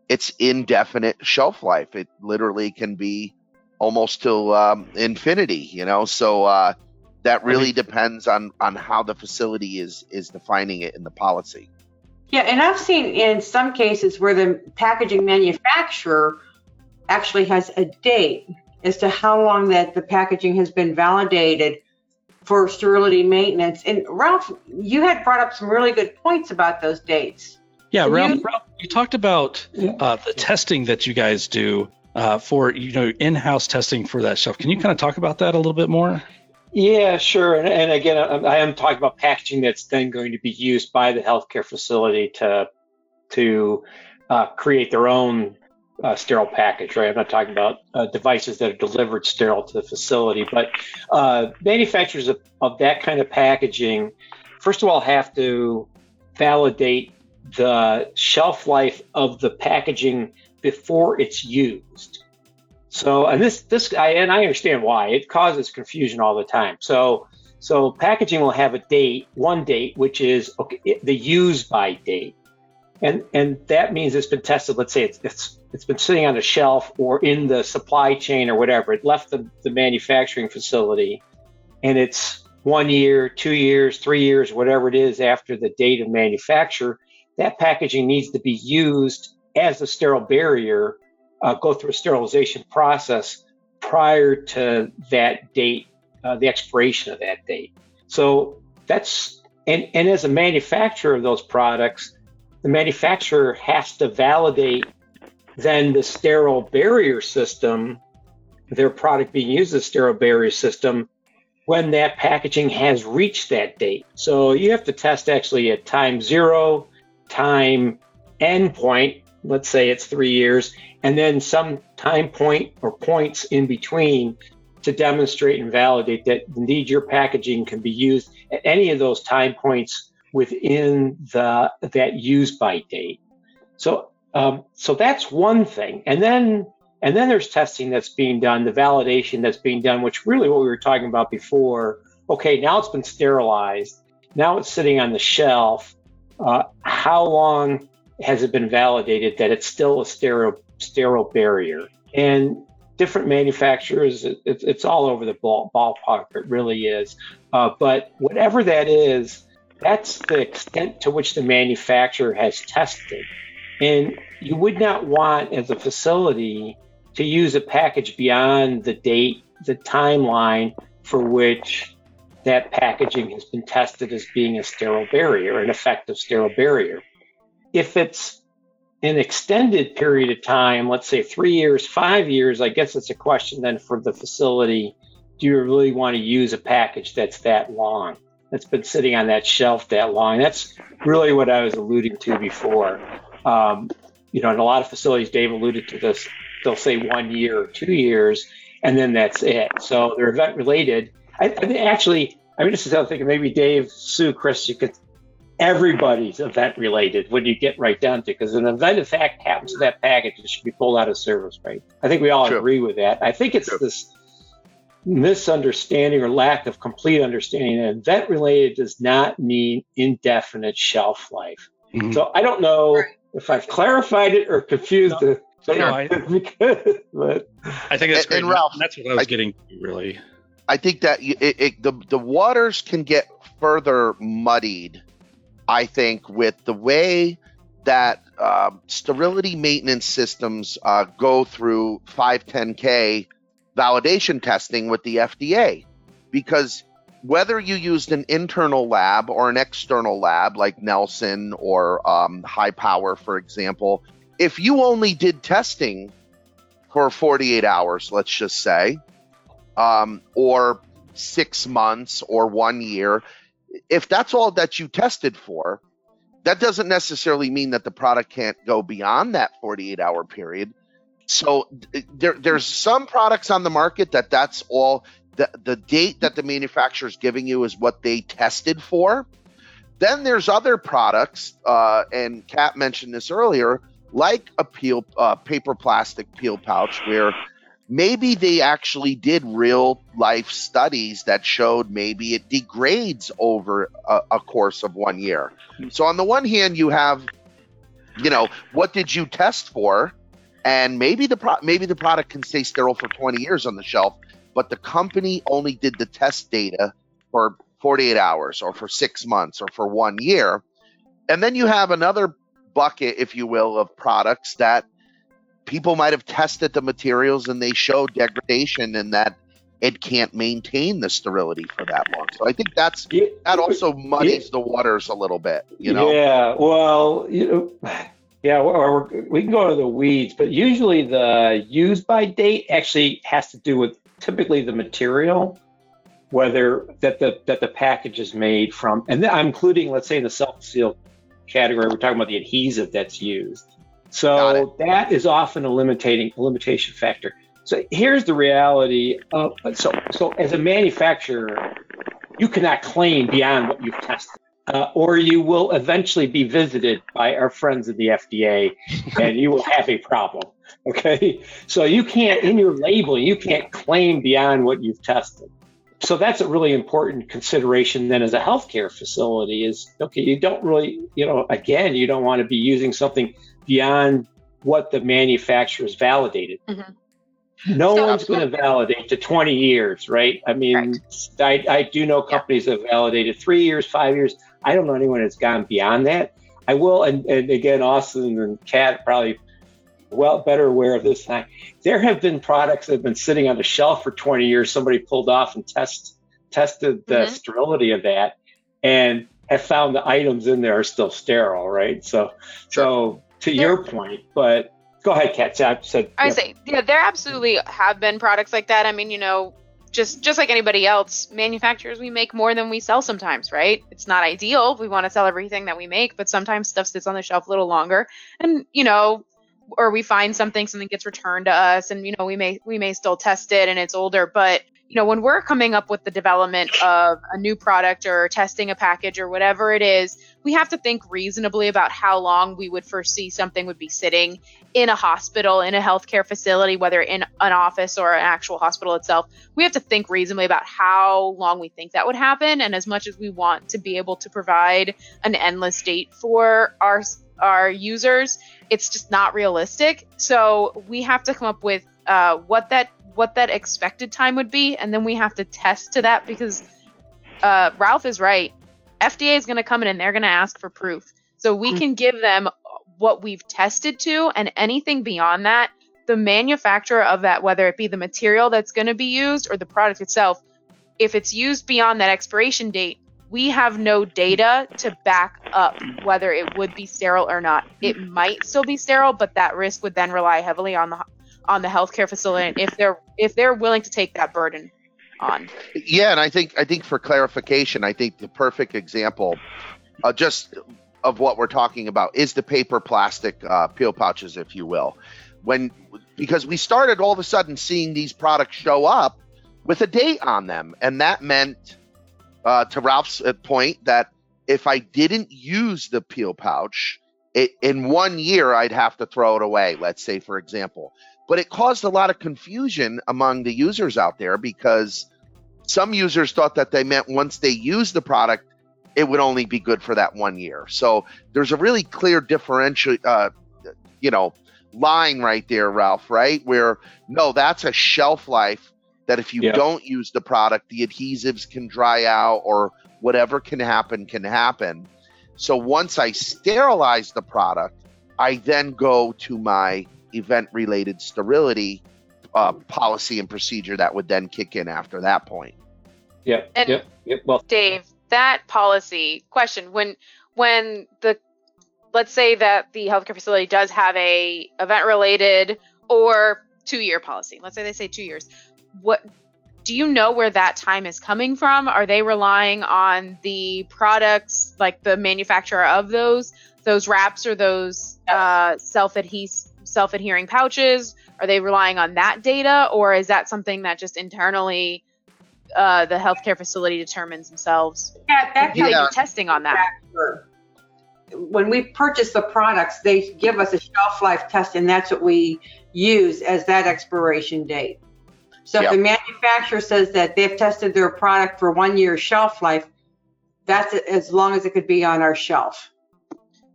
it's indefinite shelf life. It literally can be almost till um, infinity, you know, so uh, that really I mean, depends on, on how the facility is, is defining it in the policy. Yeah, and I've seen in some cases where the packaging manufacturer actually has a date as to how long that the packaging has been validated for sterility maintenance. And Ralph, you had brought up some really good points about those dates. Yeah, Ralph, you, Ralph, you talked about uh, the testing that you guys do uh, for, you know, in-house testing for that shelf. Can you kind of talk about that a little bit more? Yeah, sure. And, and again, I am talking about packaging that's then going to be used by the healthcare facility to to uh, create their own uh, sterile package, right? I'm not talking about uh, devices that are delivered sterile to the facility, but uh, manufacturers of, of that kind of packaging, first of all, have to validate the shelf life of the packaging before it's used. So, and this, this, I, and I understand why it causes confusion all the time. So, so packaging will have a date, one date, which is okay, the use by date, and and that means it's been tested. Let's say it's it's it's been sitting on the shelf or in the supply chain or whatever. It left the, the manufacturing facility, and it's one year, two years, three years, whatever it is after the date of manufacture. That packaging needs to be used as a sterile barrier. Uh, go through a sterilization process prior to that date, uh, the expiration of that date. So that's, and, and as a manufacturer of those products, the manufacturer has to validate then the sterile barrier system, their product being used as a sterile barrier system, when that packaging has reached that date. So you have to test actually at time zero, time endpoint, let's say it's three years, and then some time point or points in between to demonstrate and validate that indeed your packaging can be used at any of those time points within the that use by date. So um, so that's one thing. And then and then there's testing that's being done, the validation that's being done, which really what we were talking about before. Okay, now it's been sterilized. Now it's sitting on the shelf. Uh, how long has it been validated that it's still a sterile sterile barrier? And different manufacturers, it, it, it's all over the ball, ballpark, it really is. Uh, but whatever that is, that's the extent to which the manufacturer has tested. And you would not want, as a facility, to use a package beyond the date, the timeline for which that packaging has been tested as being a sterile barrier, an effective sterile barrier. If it's an extended period of time, let's say three years, five years, I guess it's a question then for the facility, do you really want to use a package that's that long, that's been sitting on that shelf that long? That's really what I was alluding to before. Um, you know, in a lot of facilities, Dave alluded to this, they'll say one year or two years, and then that's it. So they're event related. I, I actually, I mean, this is how I'm thinking, maybe Dave, Sue, Chris, you could, everybody's event related when you get right down to it, because an event in fact happens to that package, it should be pulled out of service, right? I think we all sure. agree with that. I think it's sure. this misunderstanding or lack of complete understanding that event related does not mean indefinite shelf life. Mm-hmm. So I don't know right. if I've clarified it or confused no, it. No, no, I, but, I think that's and, great. And Ralph, that's what I was I, getting to, really. I think that it, it, the the waters can get further muddied, I think, with the way that uh, sterility maintenance systems uh, go through five ten K validation testing with the F D A, because whether you used an internal lab or an external lab like Nelson or um, High Power, for example, if you only did testing for forty-eight hours, let's just say, um, or six months or one year, if that's all that you tested for, that doesn't necessarily mean that the product can't go beyond that forty-eight hour period. So there, there's some products on the market that that's all, the, the date that the manufacturer is giving you is what they tested for. Then there's other products, uh, and Kat mentioned this earlier, like a peel, uh, paper plastic peel pouch, where maybe they actually did real life studies that showed maybe it degrades over a, a course of one year. So on the one hand, you have, you know, what did you test for? And maybe the pro- maybe the product can stay sterile for twenty years on the shelf, but the company only did the test data for forty-eight hours or for six months or for one year. And then you have another bucket, if you will, of products that people might have tested the materials and they show degradation, and that it can't maintain the sterility for that long. So I think that's that also muddies the waters a little bit, you know? Yeah, well, you know, yeah, or we can go into the weeds, but usually the use by date actually has to do with typically the material, whether that the that the package is made from, and I'm including, let's say, in the self-seal category, we're talking about the adhesive that's used. So that is often a limiting a limitation factor. So here's the reality of, so so as a manufacturer, you cannot claim beyond what you've tested, uh, or you will eventually be visited by our friends at the F D A, and you will have a problem, okay? So you can't, in your label, you can't claim beyond what you've tested. So that's a really important consideration then as a healthcare facility is, okay, you don't really, you know, again, you don't want to be using something beyond what the manufacturer's validated. Mm-hmm. No so, one's going to validate to twenty years, right? I mean, right. I, I do know companies yeah. that have validated three years, five years. I don't know anyone that's gone beyond that. I will, and, and again, Austin and Kat probably well better aware of this thing. There have been products that have been sitting on the shelf for twenty years. Somebody pulled off and test, tested the mm-hmm. sterility of that and have found the items in there are still sterile, right? So, sure. so to yeah. your point, but... Go ahead, Kat. I said. Yeah. I say, yeah, there absolutely have been products like that. I mean, you know, just just like anybody else, manufacturers, we make more than we sell sometimes, right? It's not ideal. We want to sell everything that we make, but sometimes stuff sits on the shelf a little longer, and you know, or we find something, something gets returned to us, and you know, we may we may still test it, and it's older, but. You know, when we're coming up with the development of a new product or testing a package or whatever it is, we have to think reasonably about how long we would foresee something would be sitting in a hospital, in a healthcare facility, whether in an office or an actual hospital itself. We have to think reasonably about how long we think that would happen. And as much as we want to be able to provide an endless date for our our users, it's just not realistic. So we have to come up with uh, what that what that expected time would be, and then we have to test to that, because uh, Ralph is right. F D A is going to come in and they're going to ask for proof. So we can give them what we've tested to, and anything beyond that, the manufacturer of that, whether it be the material that's going to be used or the product itself, if it's used beyond that expiration date, we have no data to back up whether it would be sterile or not. It might still be sterile, but that risk would then rely heavily on the on the healthcare facility, and if they're if they're willing to take that burden on. Yeah, and I think I think for clarification, I think the perfect example uh, just of what we're talking about is the paper plastic uh, peel pouches, if you will. When because we started all of a sudden seeing these products show up with a date on them, and that meant uh, to Ralph's point that if I didn't use the peel pouch it, in one year, I'd have to throw it away. Let's say, for example. But it caused a lot of confusion among the users out there, because some users thought that they meant once they used the product, it would only be good for that one year. So there's a really clear differential, uh, you know, line right there, Ralph, right? Where, no, that's a shelf life that if you yeah. don't use the product, the adhesives can dry out or whatever can happen can happen. So once I sterilize the product, I then go to my event-related sterility uh, policy and procedure that would then kick in after that point. Yeah. And yep, yep, well. Dave, that policy question, when when the, let's say that the healthcare facility does have a event-related or two-year policy, let's say they say two years, what do you know where that time is coming from? Are they relying on the products, like the manufacturer of those, those wraps or those uh, self-adhesive self-adhering pouches? Are they relying on that data, or is that something that just internally uh, the healthcare facility determines themselves? Yeah, that's how you're testing on that. When we purchase the products, they give us a shelf life test, and that's what we use as that expiration date. So yep. if the manufacturer says that they've tested their product for one year shelf life, that's as long as it could be on our shelf.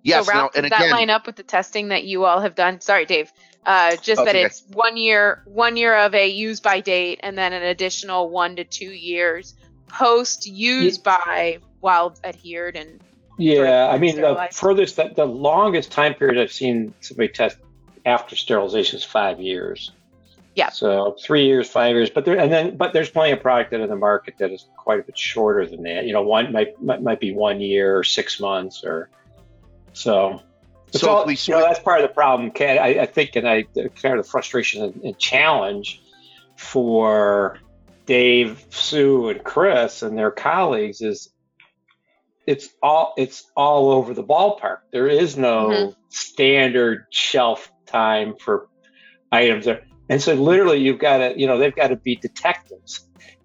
Yes, so Ralph, no, and does that again, line up with the testing that you all have done? Sorry, Dave. Uh, just okay. that it's one year, one year of a use by date, and then an additional one to two years post use yeah. by while adhered and. Yeah, I mean sterilized. the furthest, the, the longest time period I've seen somebody test after sterilization is five years. Yeah. So three years, five years, but there and then but there's plenty of product that in the market that is quite a bit shorter than that. You know, one might might, might be one year or six months or so. So all, you know, that's part of the problem, Ken. I, I think, and I kind of the frustration and, and challenge for Dave, Sue, and Chris and their colleagues is it's all it's all over the ballpark. There is no mm-hmm. standard shelf time for items there. And so literally you've got to, you know, they've got to be detectives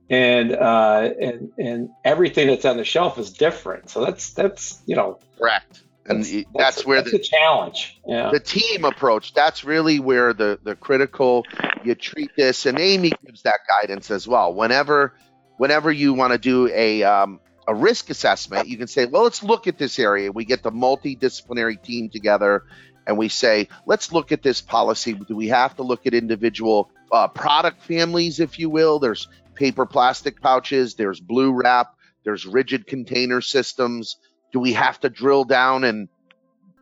and, uh, and, and everything that's on the shelf is different. So that's, that's, you know, correct. And that's, that's, that's where that's the, the challenge, yeah. The team approach, that's really where the, the critical, you treat this, and A A M I gives that guidance as well. Whenever, whenever you want to do a, um, a risk assessment, you can say, well, let's look at this area. We get the multidisciplinary team together and we say, let's look at this policy. Do we have to look at individual uh, product families, if you will? There's paper plastic pouches, there's blue wrap, there's rigid container systems. Do we have to drill down and,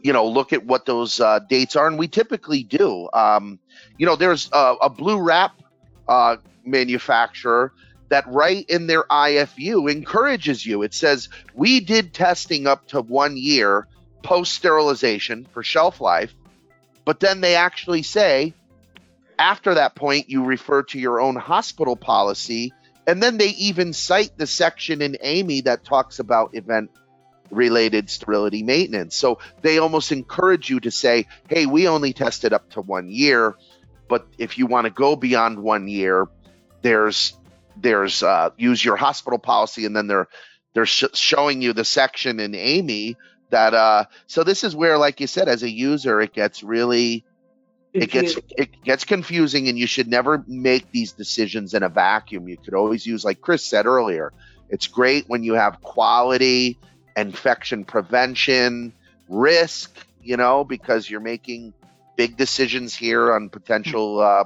you know, look at what those uh, dates are? And we typically do. Um, you know, there's a, a blue wrap uh, manufacturer that right in their I F U encourages you. It says, we did testing up to one year post-sterilization for shelf life, but then they actually say, after that point, you refer to your own hospital policy, and then they even cite the section in A A M I that talks about event-related sterility maintenance. So they almost encourage you to say, hey, we only tested up to one year, but if you want to go beyond one year, there's there's uh, use your hospital policy, and then they're they're sh- showing you the section in A A M I that uh, so this is where, like you said, as a user, it gets really it gets it gets confusing, and you should never make these decisions in a vacuum. You could always use, like Chris said earlier, it's great when you have quality, infection prevention, risk, you know, because you're making big decisions here on potential uh,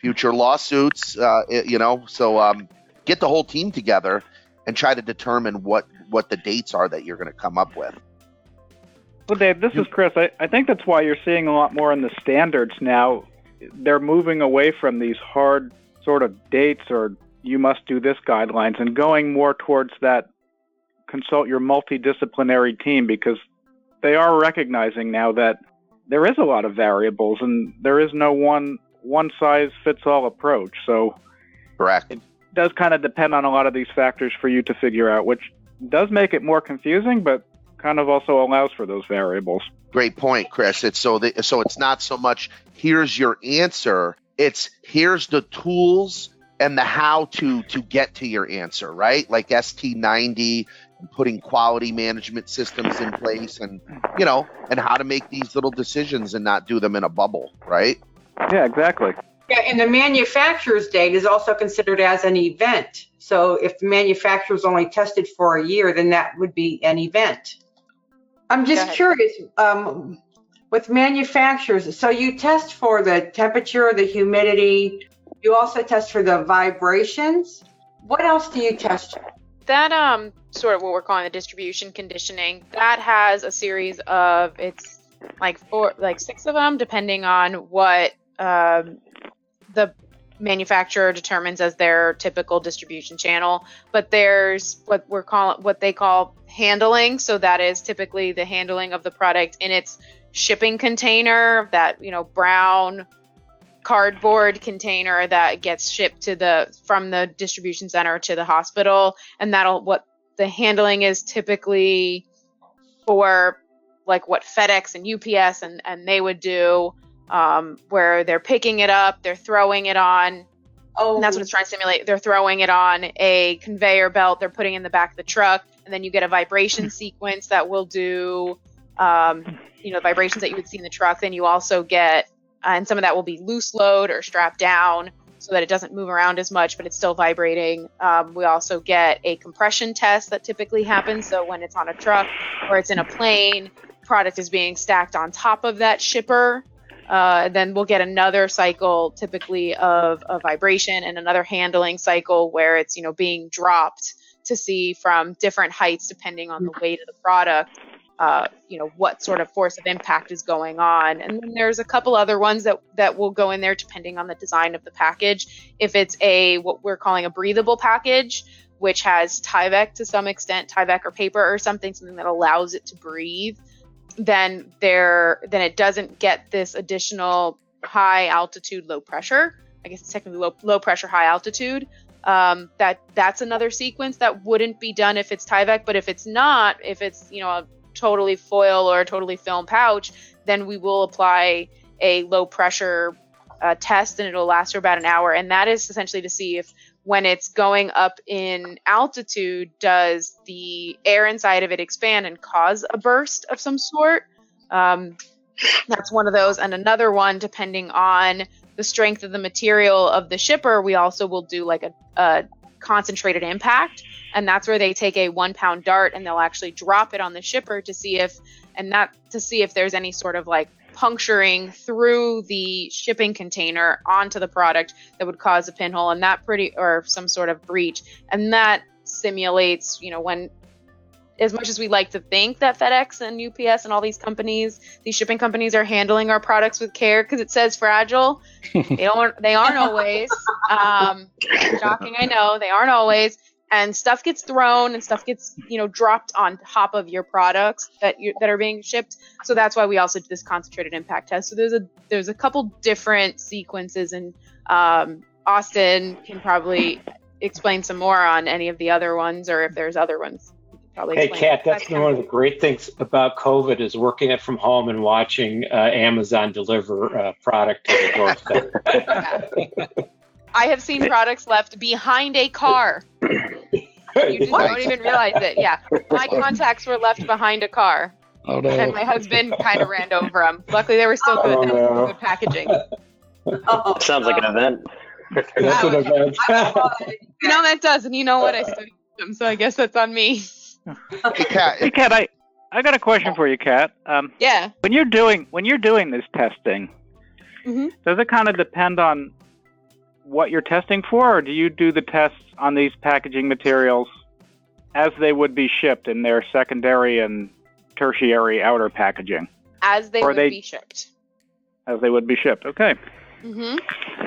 future lawsuits, uh, you know. So um, get the whole team together and try to determine what, what the dates are that you're going to come up with. Well, Dave, this is Chris. I, I think that's why you're seeing a lot more in the standards now. They're moving away from these hard sort of dates or you must do this guidelines and going more towards that consult your multidisciplinary team, because they are recognizing now that there is a lot of variables and there is no one one size fits all approach. So correct. It does kind of depend on a lot of these factors for you to figure out, which does make it more confusing, but kind of also allows for those variables. Great point, Chris. It's so the, so it's not so much here's your answer, it's here's the tools and the how to to get to your answer, right? Like S T ninety, putting quality management systems in place, and you know, and how to make these little decisions and not do them in a bubble, right? Yeah, exactly. Yeah, and the manufacturer's date is also considered as an event. So if the manufacturer's only tested for a year, then that would be an event. I'm just curious, um, with manufacturers, so you test for the temperature, the humidity, you also test for the vibrations. What else do you test? That um, sort of what we're calling the distribution conditioning, that has a series of, it's like four, like six of them, depending on what um, the manufacturer determines as their typical distribution channel. But there's what we're calling, what they call handling. So that is typically the handling of the product in its shipping container, that, you know, brown cardboard container that gets shipped to the from the distribution center to the hospital. And that'll what the handling is typically for, like what FedEx and U P S and, and they would do, um, where they're picking it up, they're throwing it on. Oh, and that's what it's trying to simulate. They're throwing it on a conveyor belt, they're putting it in the back of the truck, and then you get a vibration sequence that will do, um, you know, vibrations that you would see in the truck. Then you also get Uh, and some of that will be loose load or strapped down so that it doesn't move around as much, but it's still vibrating. Um, we also get a compression test that typically happens. So when it's on a truck or it's in a plane, product is being stacked on top of that shipper. Uh, then we'll get another cycle typically of a vibration and another handling cycle where it's, you know, being dropped to see from different heights depending on the weight of the product. uh, you know, what sort of force of impact is going on. And then there's a couple other ones that, that will go in there depending on the design of the package. If it's a, what we're calling a breathable package, which has Tyvek to some extent, Tyvek or paper or something, something that allows it to breathe, then there, then it doesn't get this additional high altitude, low pressure. I guess it's technically low, low pressure, high altitude. Um, that that's another sequence that wouldn't be done if it's Tyvek, but if it's not, if it's, you know, a totally foil or a totally film pouch, then we will apply a low pressure uh, test, and it'll last for about an hour. And that is essentially to see if, when it's going up in altitude, does the air inside of it expand and cause a burst of some sort? Um, that's one of those. And another one, depending on the strength of the material of the shipper, we also will do like a, a concentrated impact. And that's where they take a one pound dart and they'll actually drop it on the shipper to see if, and that to see if there's any sort of like puncturing through the shipping container onto the product that would cause a pinhole and that pretty, or some sort of breach. And that simulates, you know, when, as much as we like to think that FedEx and U P S and all these companies, these shipping companies are handling our products with care because it says fragile, they don't, they aren't always. Um, shocking, I know, they aren't always. And stuff gets thrown and stuff gets, you know, dropped on top of your products that you, that are being shipped. So that's why we also do this concentrated impact test. So there's a there's a couple different sequences, and um, Austin can probably explain some more on any of the other ones, or if there's other ones. Hey, Kat, that's been one of the great things about COVID is working it from home and watching uh, Amazon deliver uh, product to the doorstep. I have seen products left behind a car. You just what? Don't even realize it. Yeah. My contacts were left behind a car. Oh, no. And my husband kind of ran over them. Luckily, they were still good, oh, no. good packaging. Oh, sounds oh. like an event. That's an event. You know, that does. And you know what? I studied them, so I guess that's on me. Hey, Kat, hey, Kat I, I got a question for you, Kat. Um, yeah. When you're doing when you're doing this testing, mm-hmm. does it kind of depend on what you're testing for, or do you do the tests on these packaging materials as they would be shipped in their secondary and tertiary outer packaging? As they or would they, be shipped. As they would be shipped, okay. Mm-hmm.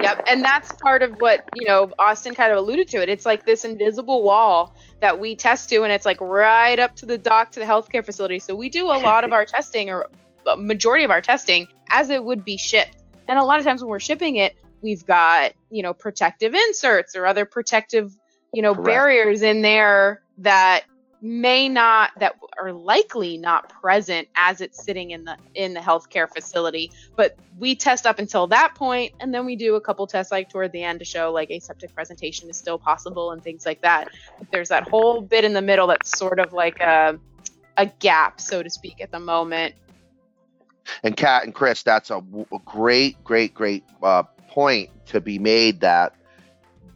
Yep, and that's part of what, you know, Austin kind of alluded to it. It's like this invisible wall that we test to, and it's like right up to the dock to the healthcare facility. So we do a lot of our testing, or a majority of our testing, as it would be shipped. And a lot of times when we're shipping it, we've got, you know, protective inserts or other protective, you know, Correct. barriers in there that may not, that are likely not present as it's sitting in the in the healthcare facility. But we test up until that point, and then we do a couple tests like toward the end to show like aseptic presentation is still possible and things like that. But there's that whole bit in the middle that's sort of like a a gap, so to speak, at the moment. And Kat and Chris, that's a, a great, great, great uh, point to be made, that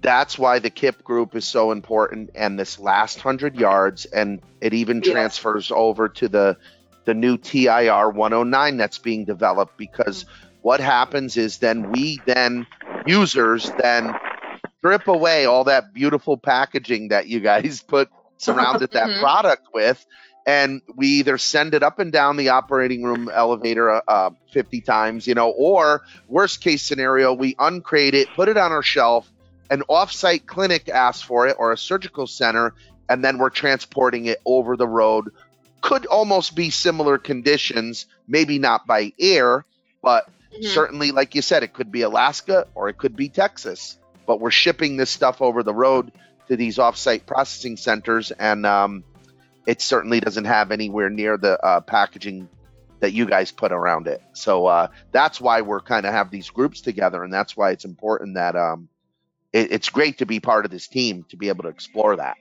that's why the K I P group is so important, and this last hundred yards, and it even yeah. transfers over to the the new T I R one oh nine that's being developed, because mm-hmm. what happens is then we then users then strip away all that beautiful packaging that you guys put surrounded that mm-hmm. product with, and we either send it up and down the operating room elevator uh, fifty times, you know, or worst case scenario, we uncrate it, put it on our shelf, an off-site clinic asks for it, or a surgical center, and then we're transporting it over the road. Could almost be similar conditions, maybe not by air, but mm-hmm. certainly, like you said, it could be Alaska or it could be Texas, but we're shipping this stuff over the road to these off-site processing centers, and um, it certainly doesn't have anywhere near the uh, packaging that you guys put around it. So uh, that's why we're kind of have these groups together, and that's why it's important that um, it's great to be part of this team to be able to explore that.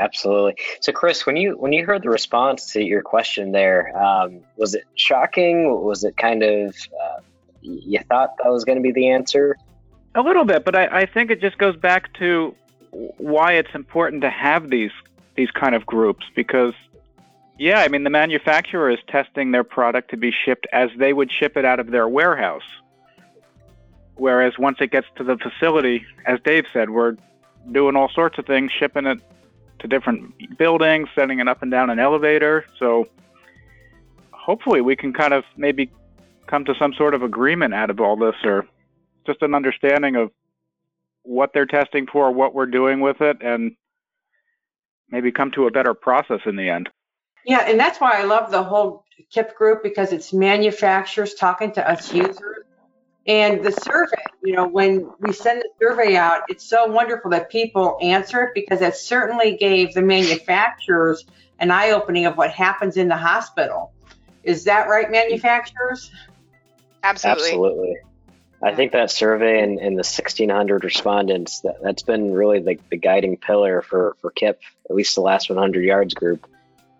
Absolutely. So, Chris, when you when you heard the response to your question there, um, was it shocking? Was it kind of uh, you thought that was going to be the answer? A little bit, but I, I think it just goes back to why it's important to have these these kind of groups, because, yeah, I mean, the manufacturer is testing their product to be shipped as they would ship it out of their warehouse. Whereas once it gets to the facility, as Dave said, we're doing all sorts of things, shipping it to different buildings, sending it up and down an elevator. So hopefully we can kind of maybe come to some sort of agreement out of all this, or just an understanding of what they're testing for, what we're doing with it, and maybe come to a better process in the end. Yeah, and that's why I love the whole K I P group, because it's manufacturers talking to us users. And the survey, you know, when we send the survey out, it's so wonderful that people answer it, because that certainly gave the manufacturers an eye-opening of what happens in the hospital. Is that right, manufacturers? Absolutely. Absolutely. I think that survey and, and the sixteen hundred respondents, that, that's been really the, the guiding pillar for, for K I P, at least the last one hundred yards group,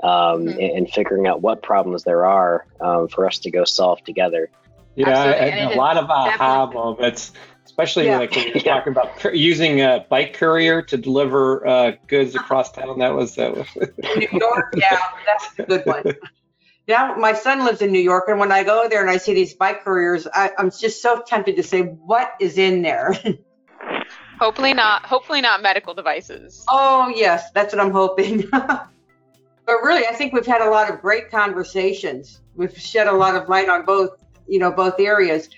um, mm-hmm. and, and figuring out what problems there are um, for us to go solve together. Yeah, Absolutely. and, and a lot of aha moments, especially yeah. like when you're yeah. talking about using a bike courier to deliver uh, goods across town. That was that was New York. Yeah, that's a good one. Now, my son lives in New York, and when I go there and I see these bike couriers, I, I'm just so tempted to say, what is in there? Hopefully not. Hopefully not medical devices. Oh, yes. That's what I'm hoping. But really, I think we've had a lot of great conversations. We've shed a lot of light on both, you know, both areas.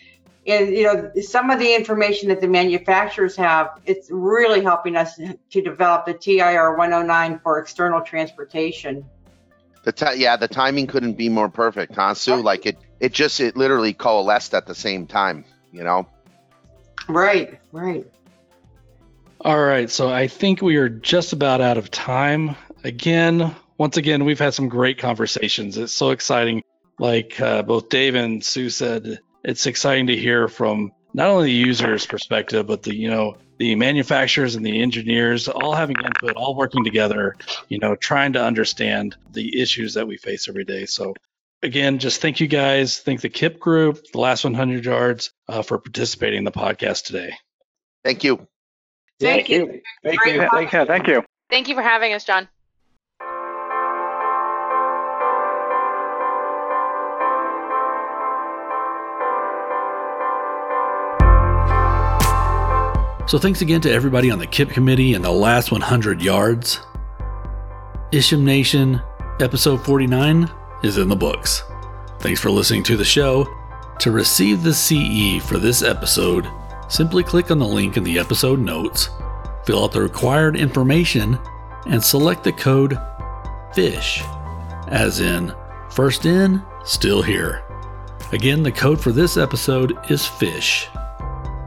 And, you know, some of the information that the manufacturers have, it's really helping us to develop the T I R one oh nine for external transportation. The t- yeah, the timing couldn't be more perfect, huh, Sue? Like it, it just, it literally coalesced at the same time, you know? Right, right. All right, so I think we are just about out of time. Again, once again, we've had some great conversations. It's so exciting. Like uh, both Dave and Sue said, it's exciting to hear from not only the user's perspective, but the, you know, the manufacturers and the engineers all having input, all working together, you know, trying to understand the issues that we face every day. So again, just thank you guys. Thank the K I P group, the last one hundred yards uh, for participating in the podcast today. Thank you. Thank, thank you. you. Thank you. Thank you. Thank you. Thank you for having us, John. So thanks again to everybody on the K I P committee and the last one hundred yards. Isham Nation, episode forty-nine is in the books. Thanks for listening to the show. To receive the C E for this episode, simply click on the link in the episode notes, fill out the required information, and select the code FISH, as in first in, still here. Again, the code for this episode is FISH.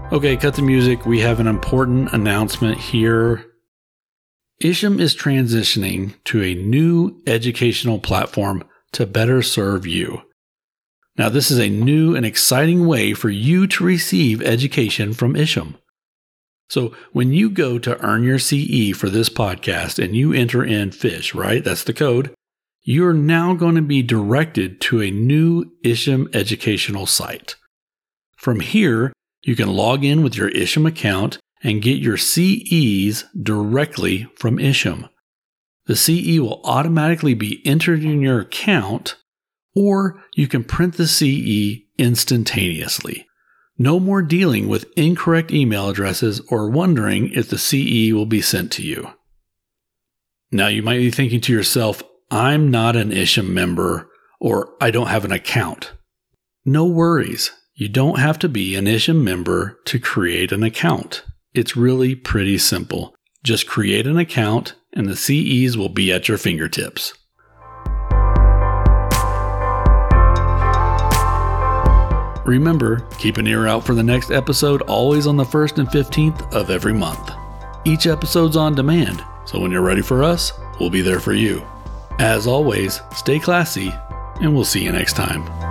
Okay, cut the music. We have an important announcement here. Isham is transitioning to a new educational platform to better serve you. Now, this is a new and exciting way for you to receive education from Isham. So when you go to earn your C E for this podcast and you enter in FISH, right? That's the code. You're now going to be directed to a new Isham educational site. From here, you can log in with your Isham account and get your C Es directly from Isham. The C E will automatically be entered in your account, or you can print the C E instantaneously. No more dealing with incorrect email addresses or wondering if the C E will be sent to you. Now you might be thinking to yourself, I'm not an Isham member, or I don't have an account. No worries. You don't have to be an Isham member to create an account. It's really pretty simple. Just create an account and the C Es will be at your fingertips. Remember, keep an ear out for the next episode always on the first and fifteenth of every month. Each episode's on demand, so when you're ready for us, we'll be there for you. As always, stay classy and we'll see you next time.